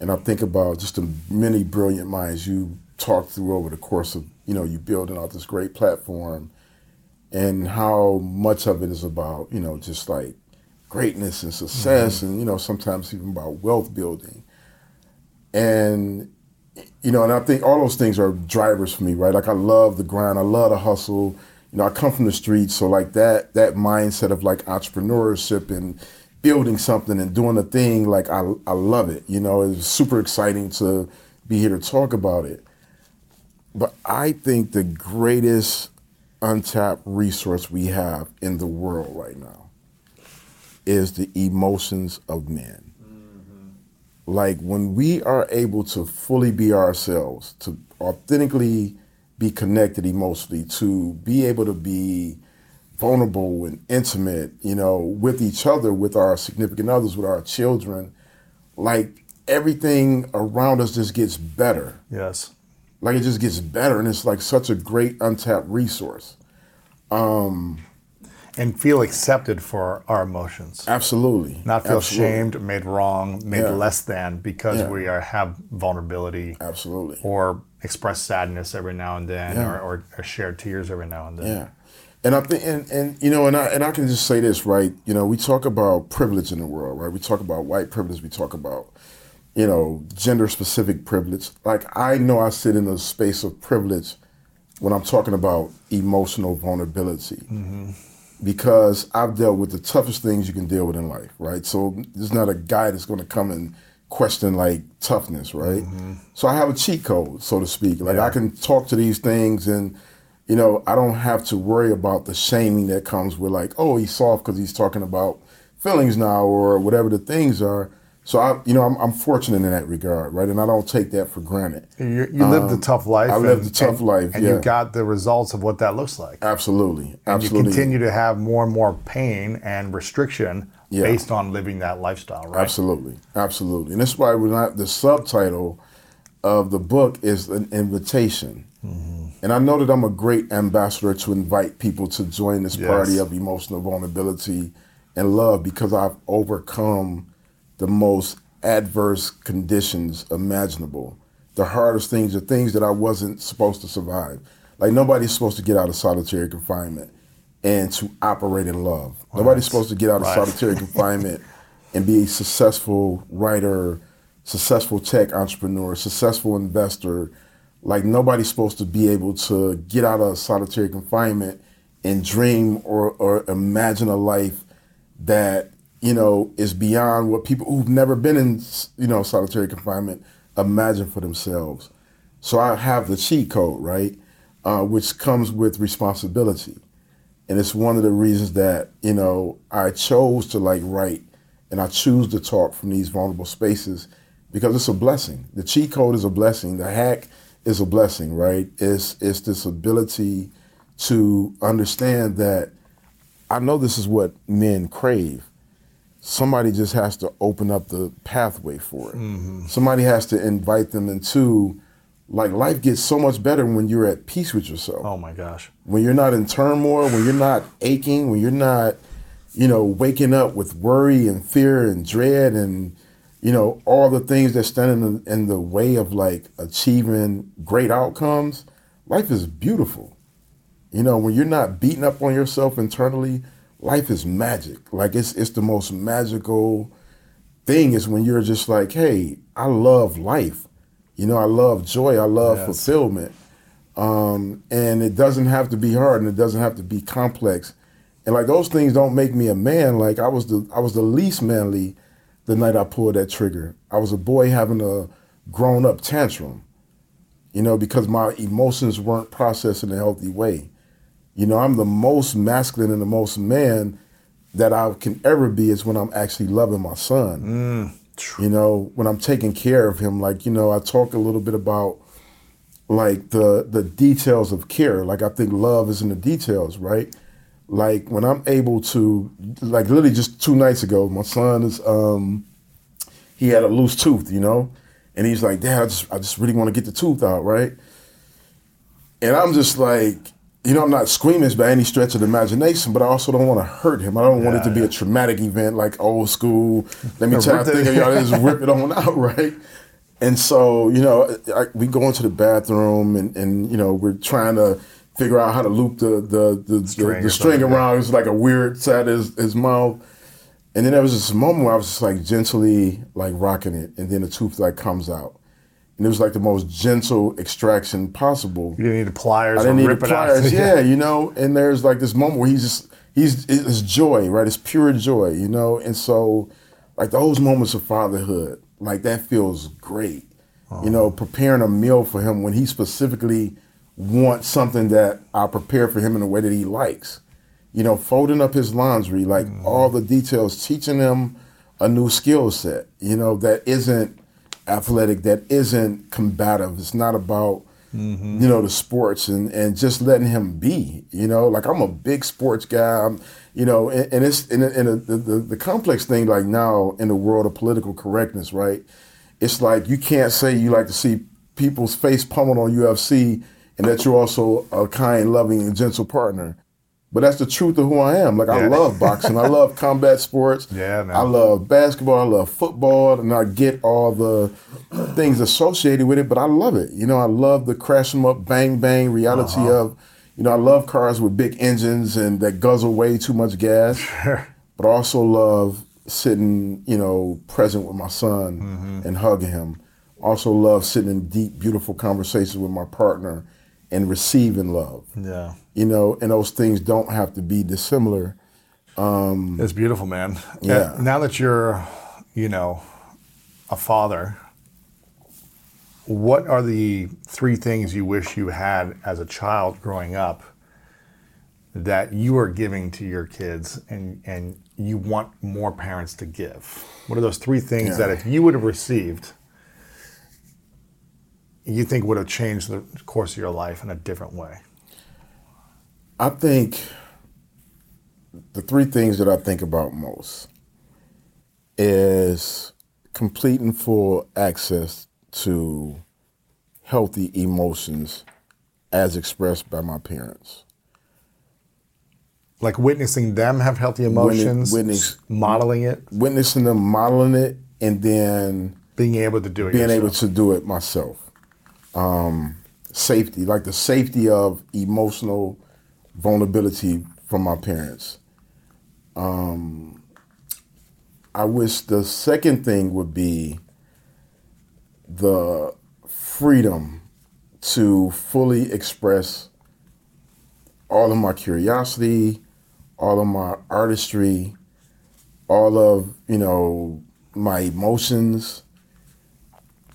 and I think about just the many brilliant minds you talk through over the course of, you know, you building out this great platform and how much of it is about, you know, just like greatness and success mm-hmm. and, you know, sometimes even about wealth building. And, you know, and I think all those things are drivers for me, right? Like I love the grind. I love the hustle. You know, I come from the streets, so like that that mindset of like entrepreneurship and building something and doing a thing, like I I love it. You know, it's super exciting to be here to talk about it. But I think the greatest untapped resource we have in the world right now is the emotions of men. Mm-hmm. Like when we are able to fully be ourselves, to authentically be connected emotionally, to be able to be vulnerable and intimate, you know, with each other, with our significant others, with our children, like everything around us just gets better. Yes. Like it just gets better, and it's like such a great untapped resource. Um, and feel accepted for our emotions. Absolutely. Not feel absolutely. shamed, made wrong, made yeah. less than because yeah. we are have vulnerability. Absolutely. Or express sadness every now and then, yeah. or, or, or share tears every now and then. Yeah, and I think, and, and you know, and I and I can just say this, right? You know, we talk about privilege in the world, right? We talk about white privilege. We talk about, you know, gender-specific privilege. Like I know I sit in a space of privilege when I'm talking about emotional vulnerability, mm-hmm. because I've dealt with the toughest things you can deal with in life, right? So there's not a guy that's going to come and question like toughness, right? Mm-hmm. So I have a cheat code, so to speak. Like yeah. I can talk to these things and, you know, I don't have to worry about the shaming that comes with like, oh, he's soft because he's talking about feelings now or whatever the things are. So, I, you know, I'm, I'm fortunate in that regard, right? And I don't take that for granted. You, you um, lived a tough life. I and, lived a tough and, life, And yeah. you got the results of what that looks like. Absolutely, absolutely. And you continue to have more and more pain and restriction yeah. based on living that lifestyle, right? Absolutely, absolutely. And that's why we're not, the subtitle of the book is an invitation. Mm-hmm. And I know that I'm a great ambassador to invite people to join this yes. party of emotional vulnerability and love because I've overcome the most adverse conditions imaginable. The hardest things are things that I wasn't supposed to survive. Like nobody's supposed to get out of solitary confinement and to operate in love. Right. Nobody's supposed to get out of right. solitary confinement and be a successful writer, successful tech entrepreneur, successful investor. Like nobody's supposed to be able to get out of solitary confinement and dream or, or imagine a life that you know, is beyond what people who've never been in, you know, solitary confinement imagine for themselves. So I have the cheat code, right, uh, which comes with responsibility. And it's one of the reasons that, you know, I chose to like write and I choose to talk from these vulnerable spaces because it's a blessing. The cheat code is a blessing. The hack is a blessing, right? It's, it's this ability to understand that I know this is what men crave. Somebody just has to open up the pathway for it. Mm-hmm. Somebody has to invite them into, like, life gets so much better when you're at peace with yourself. Oh my gosh. When you're not in turmoil, when you're not aching, when you're not, you know, waking up with worry and fear and dread and, you know, all the things that stand in the, in the way of, like, achieving great outcomes. Life is beautiful. You know, when you're not beating up on yourself internally, life is magic. Like it's it's the most magical thing is when you're just like, hey, I love life. You know, I love joy. I love yes. fulfillment. Um, and it doesn't have to be hard and it doesn't have to be complex. And like those things don't make me a man. Like I was the I was the least manly the night I pulled that trigger. I was a boy having a grown up tantrum, you know, because my emotions weren't processed in a healthy way. You know, I'm the most masculine and the most man that I can ever be is when I'm actually loving my son. Mm. You know, when I'm taking care of him, like, you know, I talk a little bit about like the the details of care. Like I think love is in the details, right? Like when I'm able to, like literally just two nights ago, my son is, um, he had a loose tooth, you know? And he's like, Dad, I just, I just really want to get the tooth out, right? And I'm just like, you know, I'm not squeamish by any stretch of the imagination, but I also don't want to hurt him. I don't yeah, want it to be a traumatic event like old school. Let me try to think of y'all just rip it on out, right? And so, you know, I, we go into the bathroom and, and, you know, we're trying to figure out how to loop the the, the, string, the, the string around. It was like a weird side of his, his mouth. And then there was this moment where I was just like gently like rocking it. And then the tooth like comes out. And it was like the most gentle extraction possible. You didn't need the pliers. I didn't need the pliers. Yeah, you know. And there's like this moment where he's just he's it's joy, right? It's pure joy, you know. And so, like those moments of fatherhood, like that feels great. Oh. You know, preparing a meal for him when he specifically wants something that I prepare for him in a way that he likes. You know, folding up his laundry, like mm. all the details, teaching him a new skill set. You know, that isn't athletic, that isn't combative. It's not about, mm-hmm. you know, the sports and, and just letting him be, you know, like I'm a big sports guy, I'm, you know, and, and it's in and, and the, the, the complex thing like now in the world of political correctness, right? It's like you can't say you like to see people's face pummeled on U F C and that you're also a kind, loving, and gentle partner. But that's the truth of who I am. Like, yeah. I love boxing. I love combat sports. Yeah, man. I love basketball. I love football. And I get all the things associated with it, but I love it. You know, I love the crash them up, bang, bang reality uh-huh. of, you know, I love cars with big engines and that guzzle way too much gas. Sure. But I also love sitting, you know, present with my son mm-hmm. and hugging him. Also love sitting in deep, beautiful conversations with my partner and receiving love. Yeah. You know, and those things don't have to be dissimilar. Um, it's beautiful, man. Yeah. And now that you're, you know, a father, what are the three things you wish you had as a child growing up that you are giving to your kids and, and you want more parents to give? What are those three things yeah. that if you would have received, you think would have changed the course of your life in a different way? I think the three things that I think about most is complete and full access to healthy emotions as expressed by my parents. Like witnessing them have healthy emotions, witness, modeling it? Witnessing them modeling it and then being able to do it Being yourself. able to do it myself. Um, safety, like the safety of emotional vulnerability from my parents. Um, I wish the second thing would be the freedom to fully express all of my curiosity, all of my artistry, all of, you know, my emotions.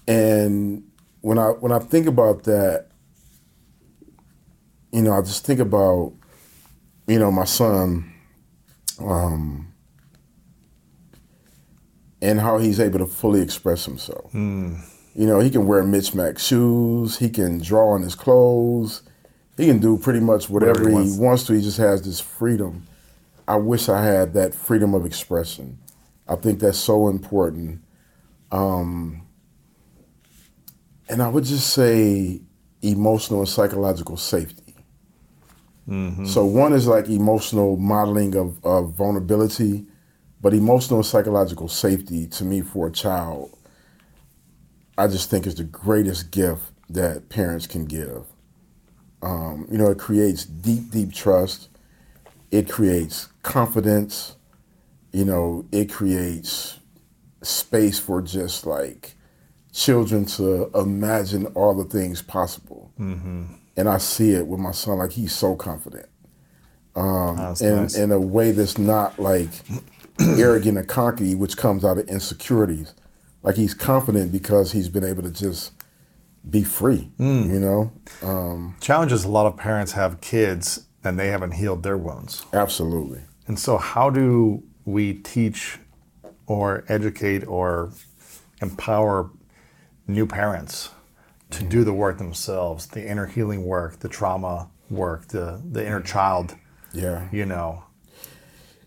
And when I when I think about that, you know, I just think about, you know, my son, um, and how he's able to fully express himself. Mm. You know, he can wear Mitch Mac shoes, he can draw on his clothes, he can do pretty much whatever, whatever he, wants. he wants to. He just has this freedom. I wish I had that freedom of expression. I think that's so important. Um, and I would just say emotional and psychological safety. Mm-hmm. So one is like emotional modeling of, of vulnerability, but emotional and psychological safety to me for a child, I just think is the greatest gift that parents can give. Um, you know, it creates deep, deep trust. It creates confidence. You know, it creates space for just like children to imagine all the things possible. Mm-hmm. And I see it with my son, like he's so confident. Um, that's and nice. In a way that's not like arrogant or cocky, which comes out of insecurities. Like he's confident because he's been able to just be free, mm. you know? Um, Challenges a lot of parents have kids and they haven't healed their wounds. Absolutely. And so how do we teach or educate or empower new parents to mm-hmm. do the work themselves, the inner healing work, the trauma work, the, the inner child, yeah, you know?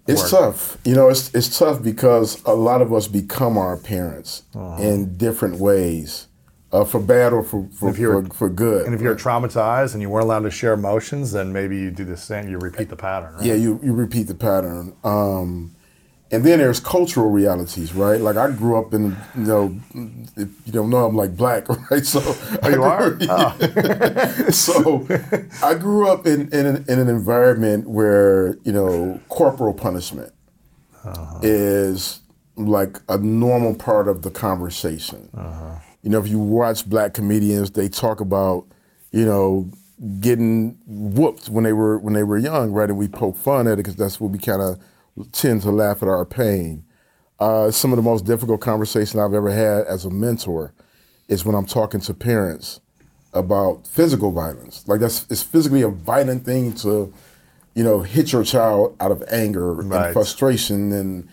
It's work. tough. You know, it's it's tough because a lot of us become our parents uh-huh. in different ways. Uh, for bad or for for, for for good. And if you're traumatized and you weren't allowed to share emotions, then maybe you do the same, you repeat the pattern, right? Yeah, you, you repeat the pattern. Um, and then there's cultural realities, right? Like I grew up in, you know, if you don't know, I'm like black, right? So oh, you are? Oh. So I grew up in, in, an, in an environment where, you know, corporal punishment uh-huh. is like a normal part of the conversation. Uh-huh. You know, if you watch black comedians, they talk about, you know, getting whooped when they were when they were young, right? And we poke fun at it because that's what we kind of tend to laugh at our pain. Uh, some of the most difficult conversation I've ever had as a mentor is when I'm talking to parents about physical violence. Like that's it's physically a violent thing to, you know, hit your child out of anger right. and frustration and,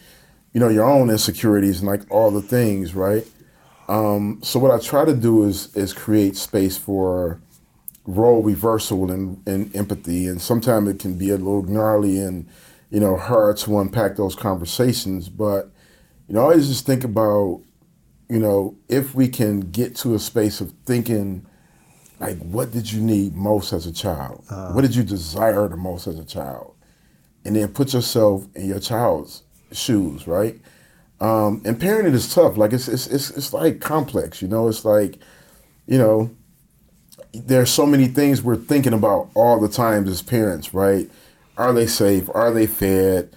you know, your own insecurities and like all the things, right? Um, so what I try to do is is create space for role reversal and, and empathy, and sometimes it can be a little gnarly and, you know, hard to unpack those conversations. But, you know, I always just think about, you know, if we can get to a space of thinking, like, what did you need most as a child? Uh, what did you desire the most as a child? And then put yourself in your child's shoes, right? Um, and parenting is tough. Like it's, it's it's it's like complex, you know. It's like, you know, there's so many things we're thinking about all the time as parents, right? Are they safe? Are they fed?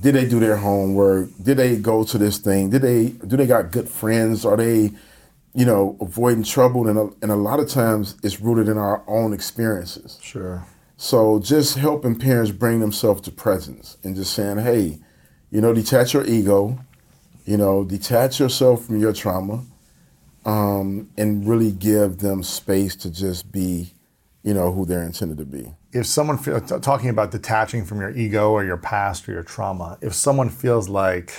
Did they do their homework? Did they go to this thing? Did they do they got good friends? Are they you know, avoiding trouble, and a, and a lot of times it's rooted in our own experiences. Sure. So just helping parents bring themselves to presence and just saying, hey, you know, detach your ego, you know, detach yourself from your trauma, um, and really give them space to just be, you know, who they're intended to be. If someone feels, t- talking about detaching from your ego or your past or your trauma, if someone feels like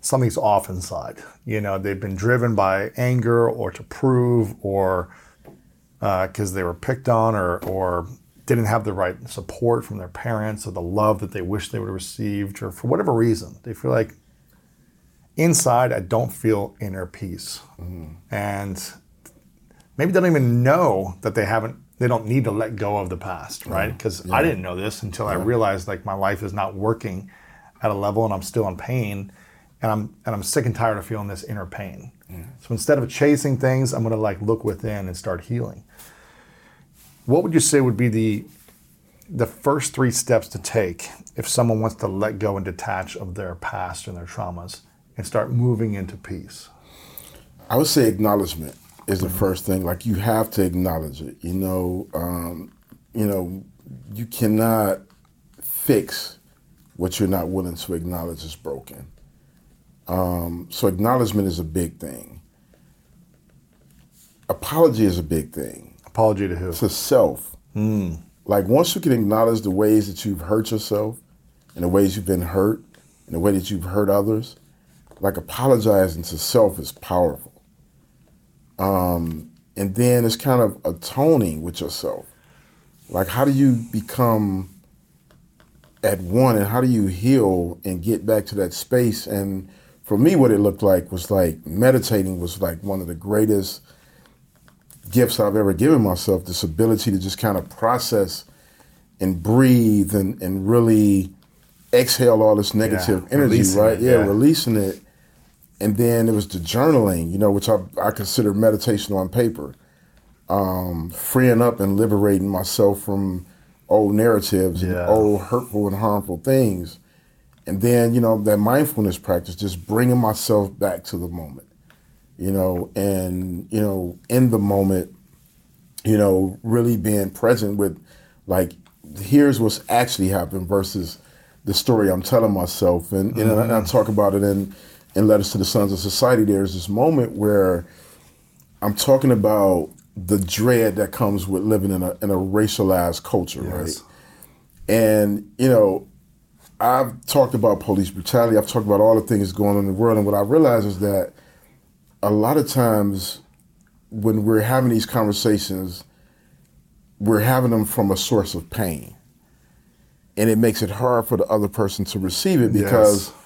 something's off inside, you know, they've been driven by anger or to prove, or because uh, they were picked on, or or didn't have the right support from their parents or the love that they wish they would have received, or for whatever reason, they feel like inside, I don't feel inner peace. Mm-hmm. And maybe they don't even know that they haven't, they don't need to let go of the past, right? Because yeah. I didn't know this until yeah. I realized like my life is not working at a level and I'm still in pain, and I'm and I'm sick and tired of feeling this inner pain. Yeah. So instead of chasing things, I'm gonna like look within and start healing. What would you say would be the the first three steps to take if someone wants to let go and detach of their past and their traumas and start moving into peace? I would say acknowledgement is the mm-hmm. first thing. Like, you have to acknowledge it. You know, um, you know, you cannot fix what you're not willing to acknowledge is broken. Um, so acknowledgement is a big thing. Apology is a big thing. Apology to who? To self. Mm. Like, once you can acknowledge the ways that you've hurt yourself, and the ways you've been hurt, and the way that you've hurt others, like, apologizing to self is powerful. Um, and then it's kind of atoning with yourself. Like, how do you become at one, and how do you heal and get back to that space? And for me, what it looked like was like meditating was like one of the greatest gifts I've ever given myself, this ability to just kind of process and breathe and, and really exhale all this negative yeah, energy, releasing right? It, yeah, yeah, releasing it. And then it was the journaling, you know, which I, I consider meditation on paper. Um, freeing up and liberating myself from old narratives yeah. and old hurtful and harmful things. And then, you know, that mindfulness practice, just bringing myself back to the moment, you know, and, you know, in the moment, you know, really being present with, like, here's what's actually happened versus the story I'm telling myself. And, mm-hmm. and, I, and I talk about it in, in Letters to the Sons of Society. There's this moment where I'm talking about the dread that comes with living in a in a racialized culture, yes. right? And, you know, I've talked about police brutality. I've talked about all the things going on in the world. And what I realize is that a lot of times when we're having these conversations, we're having them from a source of pain. And it makes it hard for the other person to receive it because yes.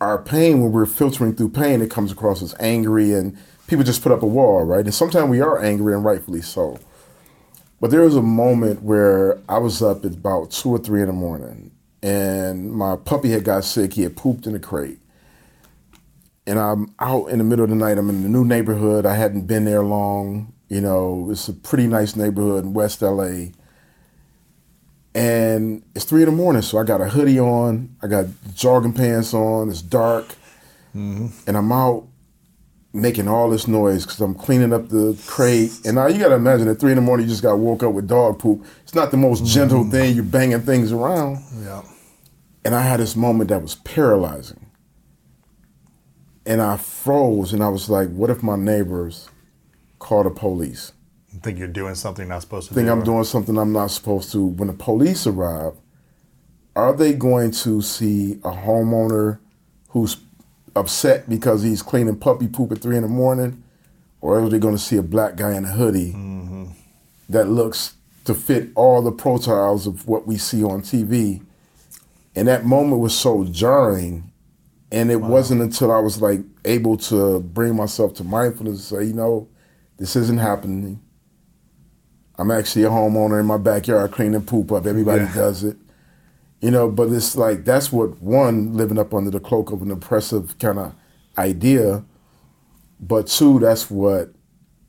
our pain, when we're filtering through pain, it comes across as angry, and people just put up a wall, right? And sometimes we are angry, and rightfully so. But there was a moment where I was up at about two or three in the morning, and my puppy had got sick. He had pooped in the crate. And I'm out in the middle of the night. I'm in a new neighborhood. I hadn't been there long. You know, it's a pretty nice neighborhood in West L A. And it's three in the morning, so I got a hoodie on, I got jogging pants on, it's dark, mm-hmm. and I'm out making all this noise because I'm cleaning up the crate. And now you got to imagine, at three in the morning, you just got woke up with dog poop. It's not the most gentle mm-hmm. thing, you're banging things around. Yeah. And I had this moment that was paralyzing. And I froze, and I was like, what if my neighbors call the police? Think you're doing something not supposed to think do. Think I'm doing something I'm not supposed to. When the police arrive, are they going to see a homeowner who's upset because he's cleaning puppy poop at three in the morning? Or are they going to see a black guy in a hoodie mm-hmm. that looks to fit all the profiles of what we see on T V? And that moment was so jarring. And it wow. wasn't until I was like able to bring myself to mindfulness and say, you know, this isn't happening. I'm actually a homeowner in my backyard cleaning poop up. Everybody yeah. does it. You know, but it's like, that's what, one, living up under the cloak of an oppressive kind of idea. But two, that's what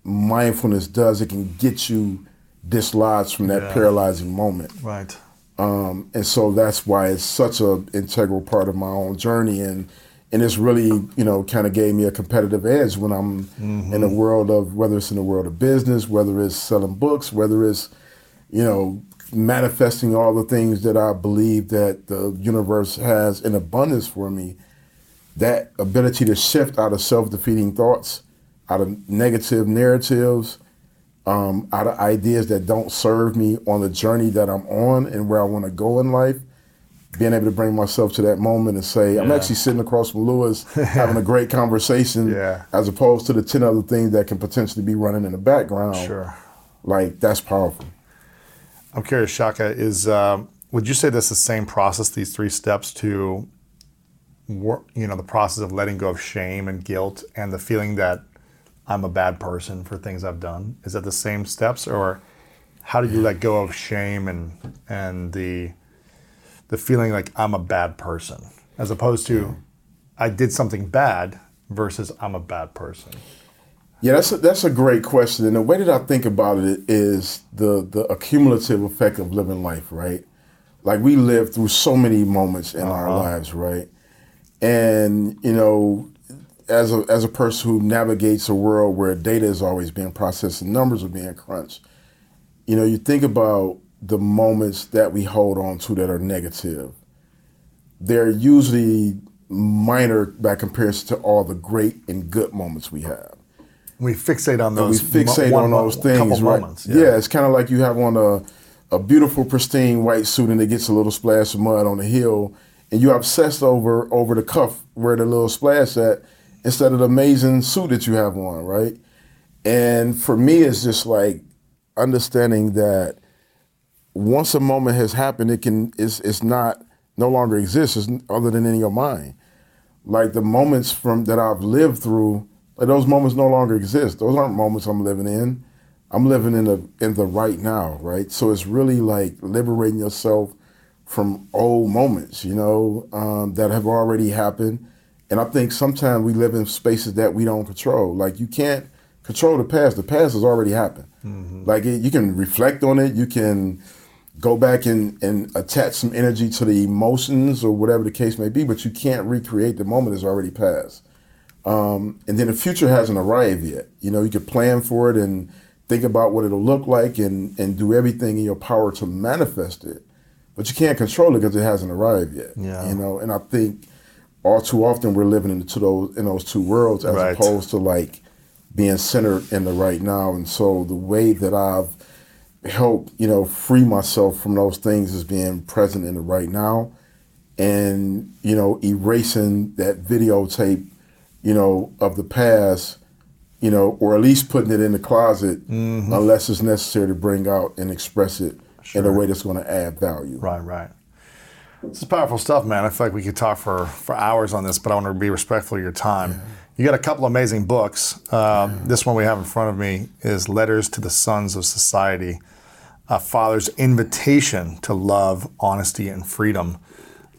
mindfulness does. It can get you dislodged from that yeah. paralyzing moment. Right. Um, and so that's why it's such an integral part of my own journey. And And it's really, you know, kind of gave me a competitive edge when I'm mm-hmm. in the world of, whether it's in the world of business, whether it's selling books, whether it's, you know, manifesting all the things that I believe that the universe has in abundance for me. That ability to shift out of self-defeating thoughts, out of negative narratives, um, out of ideas that don't serve me on the journey that I'm on and where I want to go in life. Being able to bring myself to that moment and say, yeah. I'm actually sitting across from Lewis having a great conversation yeah. as opposed to the ten other things that can potentially be running in the background. Sure. Like, that's powerful. I'm curious, Shaka, is um, would you say that's the same process, these three steps to work, you know, the process of letting go of shame and guilt and the feeling that I'm a bad person for things I've done? Is that the same steps, or how do you let go of shame and and the the feeling like I'm a bad person, as opposed to I did something bad versus I'm a bad person? Yeah, that's a, that's a great question. And the way that I think about it is the, the accumulative effect of living life, right? Like, we live through so many moments in uh-huh. our lives, right? And, you know, as a, as a person who navigates a world where data is always being processed and numbers are being crunched, you know, you think about the moments that we hold on to that are negative. They're usually minor by comparison to all the great and good moments we have. We fixate on those. And we fixate one, on those one, things, right? Moments, yeah. yeah, it's kind of like you have on a, a beautiful, pristine white suit, and it gets a little splash of mud on the hill, and you're obsessed over over the cuff where the little splash at, instead of the amazing suit that you have on, right? And for me, it's just like understanding that once a moment has happened, it can it's it's not no longer exists it's other than in your mind. Like, the moments from that I've lived through. Like, those moments no longer exist. Those aren't moments I'm living in. I'm living in the in the right now, right? So it's really like liberating yourself from old moments, you know, um, that have already happened. And I think sometimes we live in spaces that we don't control. Like, you can't control the past. The past has already happened. Mm-hmm. Like, it, you can reflect on it. You can go back and, and attach some energy to the emotions or whatever the case may be, but you can't recreate the moment that's already passed. Um, and then the future hasn't arrived yet. You know, you could plan for it and think about what it'll look like and, and do everything in your power to manifest it, but you can't control it because it hasn't arrived yet. Yeah. You know, and I think all too often we're living in those in those two worlds as right. opposed to like being centered in the right now. And so the way that I've helped, you know, free myself from those things is being present in the right now, and, you know, erasing that videotape, you know, of the past, you know, or at least putting it in the closet mm-hmm. unless it's necessary to bring out and express it sure. in a way that's going to add value. Right, right. This is powerful stuff, man. I feel like we could talk for, for hours on this, but I want to be respectful of your time. Yeah. You got a couple amazing books. Um, yeah. This one we have in front of me is Letters to the Sons of Society, a father's invitation to love, honesty, and freedom.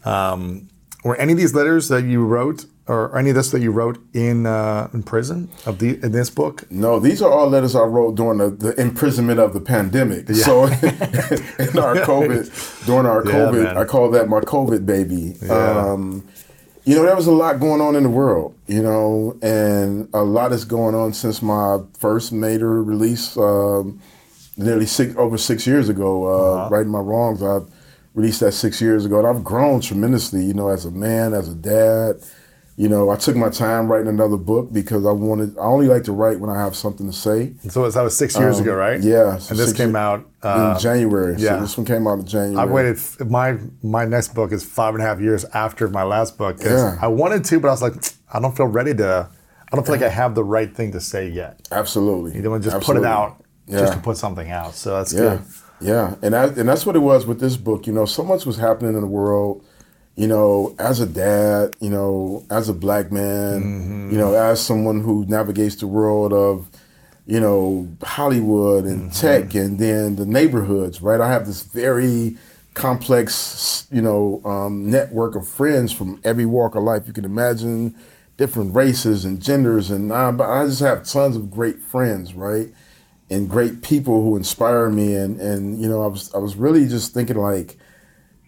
Um, were any of these letters that you wrote or any of this that you wrote in uh, in prison of the in this book? No, these are all letters I wrote during the, the imprisonment of the pandemic. Yeah. So in our COVID, during our yeah, COVID, man. I call that my COVID baby. Yeah. Um, you know, there was a lot going on in the world, you know, and a lot is going on since my first major release um, nearly six, over six years ago, uh, uh-huh. Righting My Wrongs. I released that six years ago, and I've grown tremendously, you know, as a man, as a dad. You know, I took my time writing another book because I wanted, I only like to write when I have something to say. So that was six years um, ago, right? Yeah. So and this came out uh, in January. Yeah. So this one came out in January. I waited, my my next book is five and a half years after my last book. Yeah. I wanted to, but I was like, I don't feel ready to, I don't feel like I have the right thing to say yet. Absolutely. You don't want to just Absolutely. put it out yeah. just to put something out. So that's yeah. good. Yeah. And, I, and that's what it was with this book. You know, so much was happening in the world. You know, as a dad, you know, as a black man, mm-hmm. you know, as someone who navigates the world of, you know, Hollywood and mm-hmm. tech and then the neighborhoods, right? I have this very complex, you know, um, network of friends from every walk of life you can imagine, different races and genders. And I, I just have tons of great friends, right? And great people who inspire me. And, and you know, I was I was really just thinking like,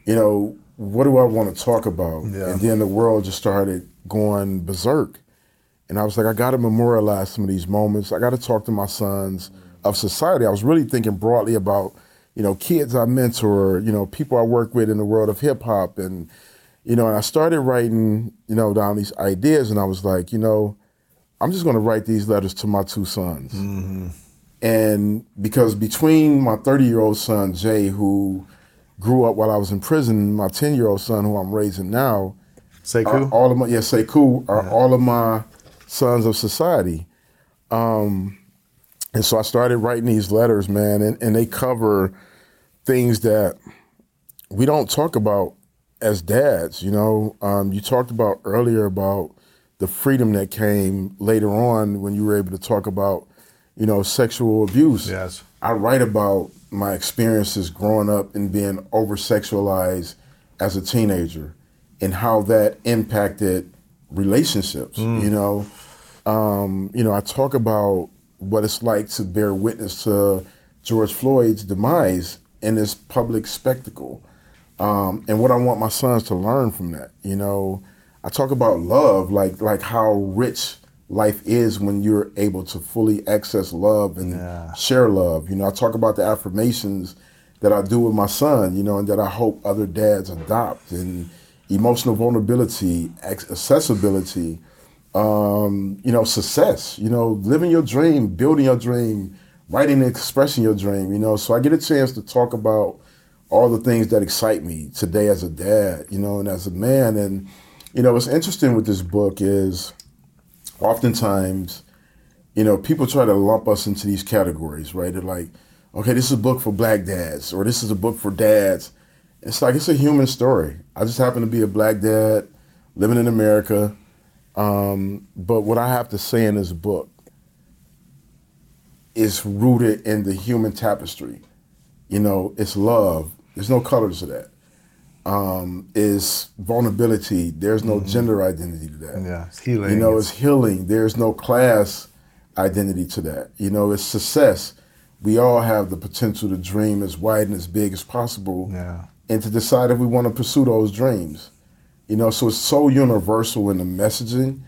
you know, what do I want to talk about? Yeah. And then the world just started going berserk. And I was like, I gotta memorialize some of these moments. I gotta talk to my sons of society. I was really thinking broadly about, you know, kids I mentor, you know, people I work with in the world of hip hop. And, you know, and I started writing, you know, down these ideas, and I was like, you know, I'm just gonna write these letters to my two sons. Mm-hmm. And because between my thirty-year-old son, Jay, who grew up while I was in prison, my ten-year-old son, who I'm raising now, Sekou? All of my, yeah, Sekou, are yeah. all of my sons of society. Um, and so I started writing these letters, man, and, and they cover things that we don't talk about as dads, you know. Um, you talked about earlier about the freedom that came later on when you were able to talk about, you know, sexual abuse. Yes. I write about my experiences growing up and being over-sexualized as a teenager and how that impacted relationships, mm. you know. Um, you know, I talk about what it's like to bear witness to George Floyd's demise in this public spectacle. Um, and what I want my sons to learn from that, you know. I talk about love, like like how rich life is when you're able to fully access love and yeah. share love. You know, I talk about the affirmations that I do with my son, you know, and that I hope other dads adopt, and emotional vulnerability, accessibility, um, you know, success, you know, living your dream, building your dream, writing and expressing your dream, you know. So I get a chance to talk about all the things that excite me today as a dad, you know, and as a man. And, you know, what's interesting with this book is oftentimes, you know, people try to lump us into these categories, right? They're like, okay, this is a book for black dads, or this is a book for dads. It's like, it's a human story. I just happen to be a black dad living in America. Um, but what I have to say in this book is rooted in the human tapestry. You know, it's love. There's no colors to that. Um, is vulnerability. There's no mm-hmm. gender identity to that. Yeah, it's healing. You know, it's healing. There's no class identity to that. You know, it's success. We all have the potential to dream as wide and as big as possible, yeah. and to decide if we want to pursue those dreams. You know, so it's so universal in the messaging.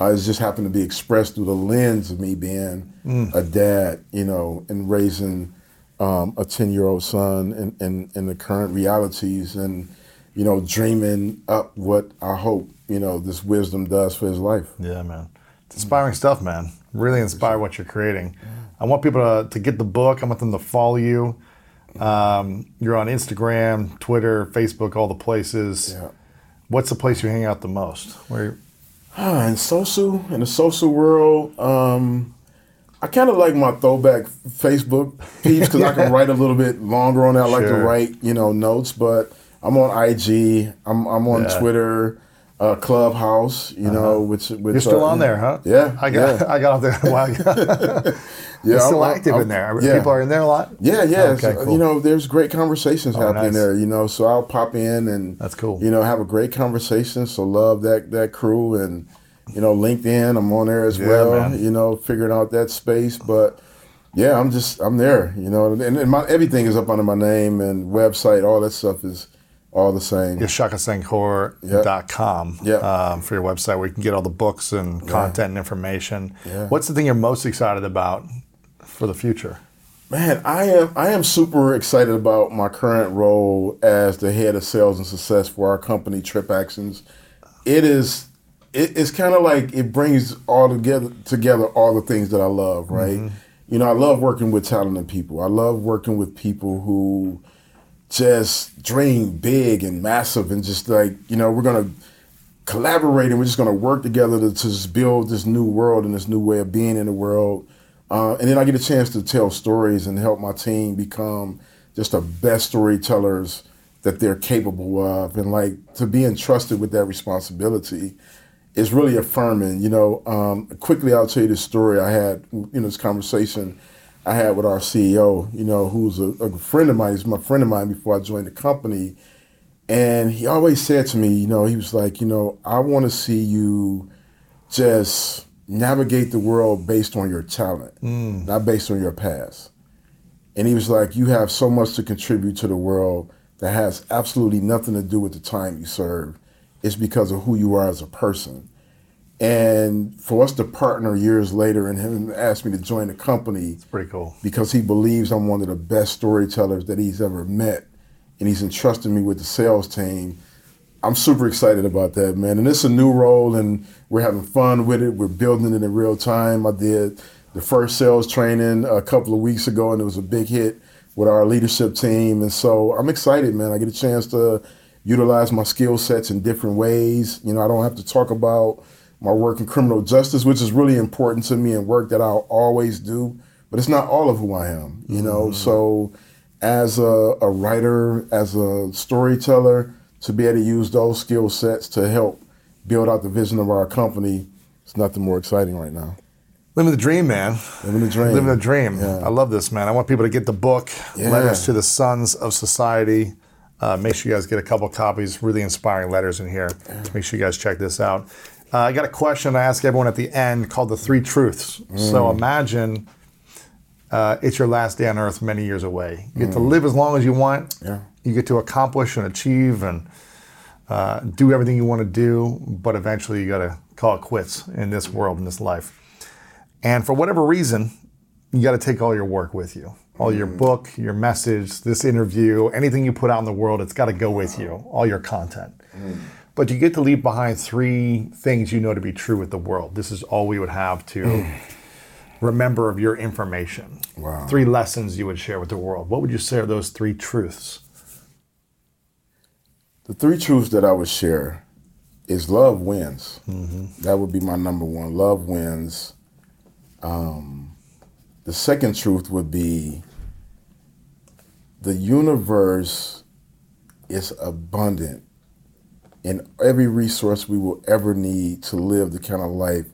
Uh, it's just happened to be expressed through the lens of me being mm. a dad, you know, and raising um, a ten-year-old son in, in, in the current realities, and you know, dreaming up what I hope, you know, this wisdom does for his life. Yeah, man. It's inspiring stuff, man. Really inspire what you're creating. I want people to, to get the book. I want them to follow you. Um, you're on Instagram, Twitter, Facebook, all the places. Yeah. What's the place you hang out the most? Where? Ah, in social, in the social world, um, I kind of like my throwback Facebook piece because yeah. I can write a little bit longer on that. I sure. like to write, you know, notes, but I'm on I G, I'm I'm on yeah. Twitter, uh, Clubhouse, you uh-huh. know, which, which... You're still uh, on there, huh? Yeah. I got yeah. I got off there a while ago. You're still I'm, active I'm, in there. Yeah. People are in there a lot? Yeah, yeah. Oh, okay, so, cool. You know, there's great conversations oh, happening nice. there, you know, so I'll pop in and... That's cool. You know, have a great conversation, so love that, that crew, and, you know, LinkedIn, I'm on there as yeah, well, man. You know, figuring out that space, but... Yeah, I'm just, I'm there, you know, and, and my everything is up under my name, and website, all that stuff is all the same. You're shaka san core dot com yep. um, for your website, where you can get all the books and content yeah. and information. Yeah. What's the thing you're most excited about for the future? Man, I am I am super excited about my current role as the head of sales and success for our company, TripActions. It is, it, it's kind of like it brings all together, together all the things that I love, right? Mm-hmm. You know, I love working with talented people. I love working with people who just dream big and massive, and just like, you know, we're going to collaborate and we're just going to work together to, to just build this new world and this new way of being in the world. Uh, and then I get a chance to tell stories and help my team become just the best storytellers that they're capable of. And like, to be entrusted with that responsibility is really affirming. You know, um, quickly I'll tell you this story I had, you know, this conversation I had with our C E O, you know, who's a, a friend of mine. He's my friend of mine before I joined the company. And he always said to me, you know, he was like, you know, I want to see you just navigate the world based on your talent, mm. not based on your past. And he was like, you have so much to contribute to the world that has absolutely nothing to do with the time you served. It's because of who you are as a person. And for us to partner years later and him ask me to join the company. It's pretty cool. Because he believes I'm one of the best storytellers that he's ever met. And he's entrusted me with the sales team. I'm super excited about that, man. And it's a new role and we're having fun with it. We're building it in real time. I did the first sales training a couple of weeks ago and it was a big hit with our leadership team. And so I'm excited, man. I get a chance to utilize my skill sets in different ways. You know, I don't have to talk about my work in criminal justice, which is really important to me and work that I'll always do, but it's not all of who I am, you know? Mm-hmm. So as a, a writer, as a storyteller, to be able to use those skill sets to help build out the vision of our company, it's nothing more exciting right now. Living the dream, man. Living the dream. Living the dream. Yeah. I love this, man. I want people to get the book, yeah. Letters to the Sons of Society. Uh, make sure you guys get a couple copies, really inspiring letters in here. Make sure you guys check this out. Uh, I got a question I ask everyone at the end called the three truths. Mm. So imagine uh, it's your last day on earth many years away. You get mm. to live as long as you want. Yeah. You get to accomplish and achieve and uh, do everything you want to do, but eventually you got to call it quits in this world, in this life. And for whatever reason, you got to take all your work with you. All mm. your book, your message, this interview, anything you put out in the world, it's got to go with you, all your content. Mm. But you get to leave behind three things you know to be true with the world. This is all we would have to remember of your information. Wow. Three lessons you would share with the world. What would you say are those three truths? The three truths that I would share is love wins. Mm-hmm. That would be my number one. Love wins. Um, the second truth would be the universe is abundant in every resource we will ever need to live the kind of life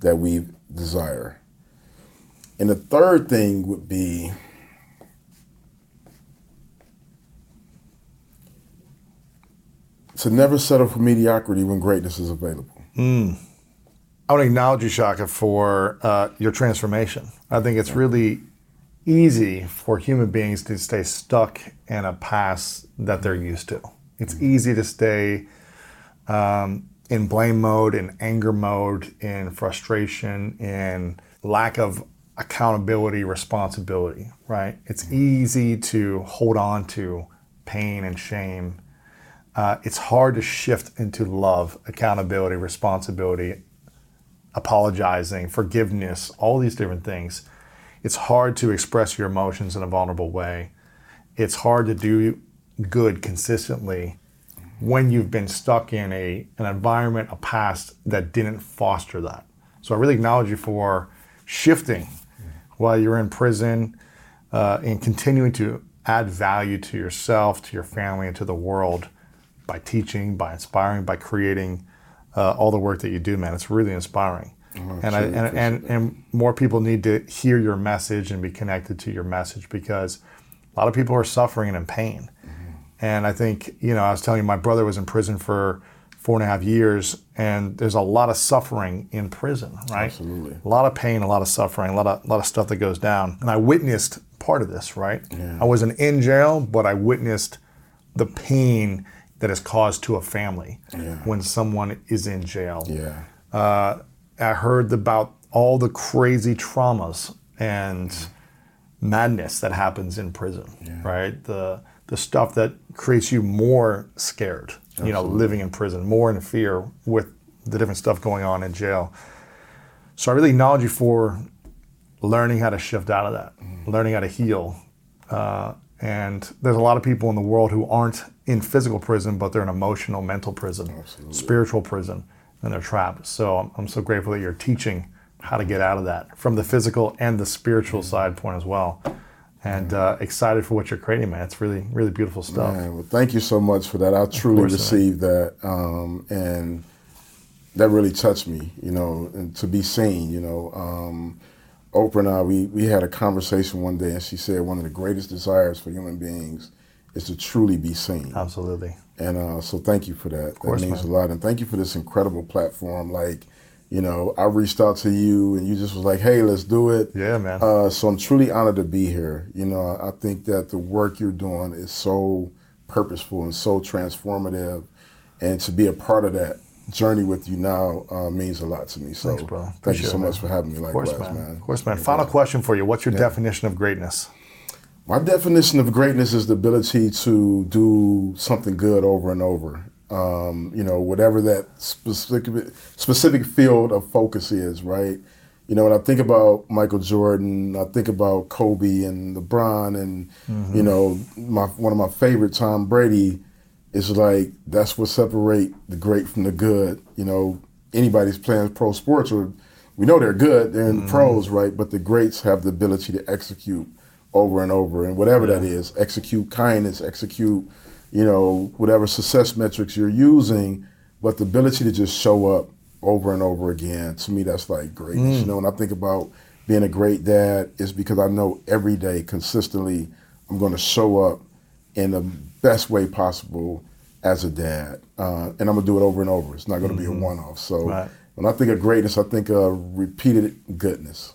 that we desire. And the third thing would be to never settle for mediocrity when greatness is available. Mm. I want to acknowledge you, Shaka, for uh, your transformation. I think it's really easy for human beings to stay stuck in a past that they're used to. It's mm-hmm. easy to stay Um, in blame mode, in anger mode, in frustration, in lack of accountability, responsibility, right? It's mm-hmm. easy to hold on to pain and shame. Uh, it's hard to shift into love, accountability, responsibility, apologizing, forgiveness, all these different things. It's hard to express your emotions in a vulnerable way. It's hard to do good consistently when you've been stuck in a an environment, a past that didn't foster that. So I really acknowledge you for shifting yeah. while you're in prison uh, and continuing to add value to yourself, to your family, and to the world by teaching, by inspiring, by creating uh, all the work that you do, man. It's really inspiring. Oh, and, I, and, and, and more people need to hear your message and be connected to your message because a lot of people are suffering and in pain. And I think, you know, I was telling you, my brother was in prison for four and a half years, and there's a lot of suffering in prison, right? Absolutely. A lot of pain, a lot of suffering, a lot of, a lot of stuff that goes down. And I witnessed part of this, right? Yeah. I wasn't in jail, but I witnessed the pain that is caused to a family yeah. when someone is in jail. Yeah. Uh, I heard about all the crazy traumas and yeah. madness that happens in prison, yeah. right? The... the stuff that creates you more scared, Absolutely. You know, living in prison, more in fear with the different stuff going on in jail. So I really acknowledge you for learning how to shift out of that, mm. learning how to heal. Uh, and there's a lot of people in the world who aren't in physical prison, but they're in emotional, mental prison, Absolutely. Spiritual prison, and they're trapped. So I'm, I'm so grateful that you're teaching how to get out of that from the physical and the spiritual mm. side point as well. And uh, excited for what you're creating, man. It's really, really beautiful stuff. Man, well, thank you so much for that. I truly received that. Um, and that really touched me, you know, and to be seen, you know. Um, Oprah and I, we, we had a conversation one day, and she said one of the greatest desires for human beings is to truly be seen. Absolutely. And uh, so thank you for that. Of course, that means man. a lot. And thank you for this incredible platform. Like, you know, I reached out to you and you just was like, hey, let's do it. Yeah, man. Uh, so I'm truly honored to be here. You know, I think that the work you're doing is so purposeful and so transformative. And to be a part of that journey with you now uh, means a lot to me. So Thanks, bro. Thank you so much for having me. Likewise, of course, man. man. Of course, man. Final question for you. What's your yeah. definition of greatness? My definition of greatness is the ability to do something good over and over. Um, you know, whatever that specific specific field of focus is, right? You know, when I think about Michael Jordan, I think about Kobe and LeBron, and mm-hmm. you know, my one of my favorite, Tom Brady. It's like that's what separate the great from the good. You know, anybody's playing pro sports, or we know they're good, they're in mm-hmm. the pros, right? But the greats have the ability to execute over and over, and whatever yeah. that is, execute kindness, execute, you know, whatever success metrics you're using, but the ability to just show up over and over again, to me, that's like greatness. Mm. You know, when I think about being a great dad, it's because I know every day, consistently, I'm gonna show up in the best way possible as a dad. Uh, and I'm gonna do it over and over. It's not gonna mm-hmm. be a one-off. So right. when I think of greatness, I think of repeated goodness.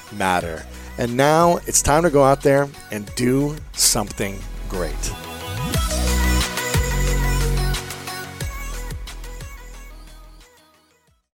matter. And now it's time to go out there and do something great.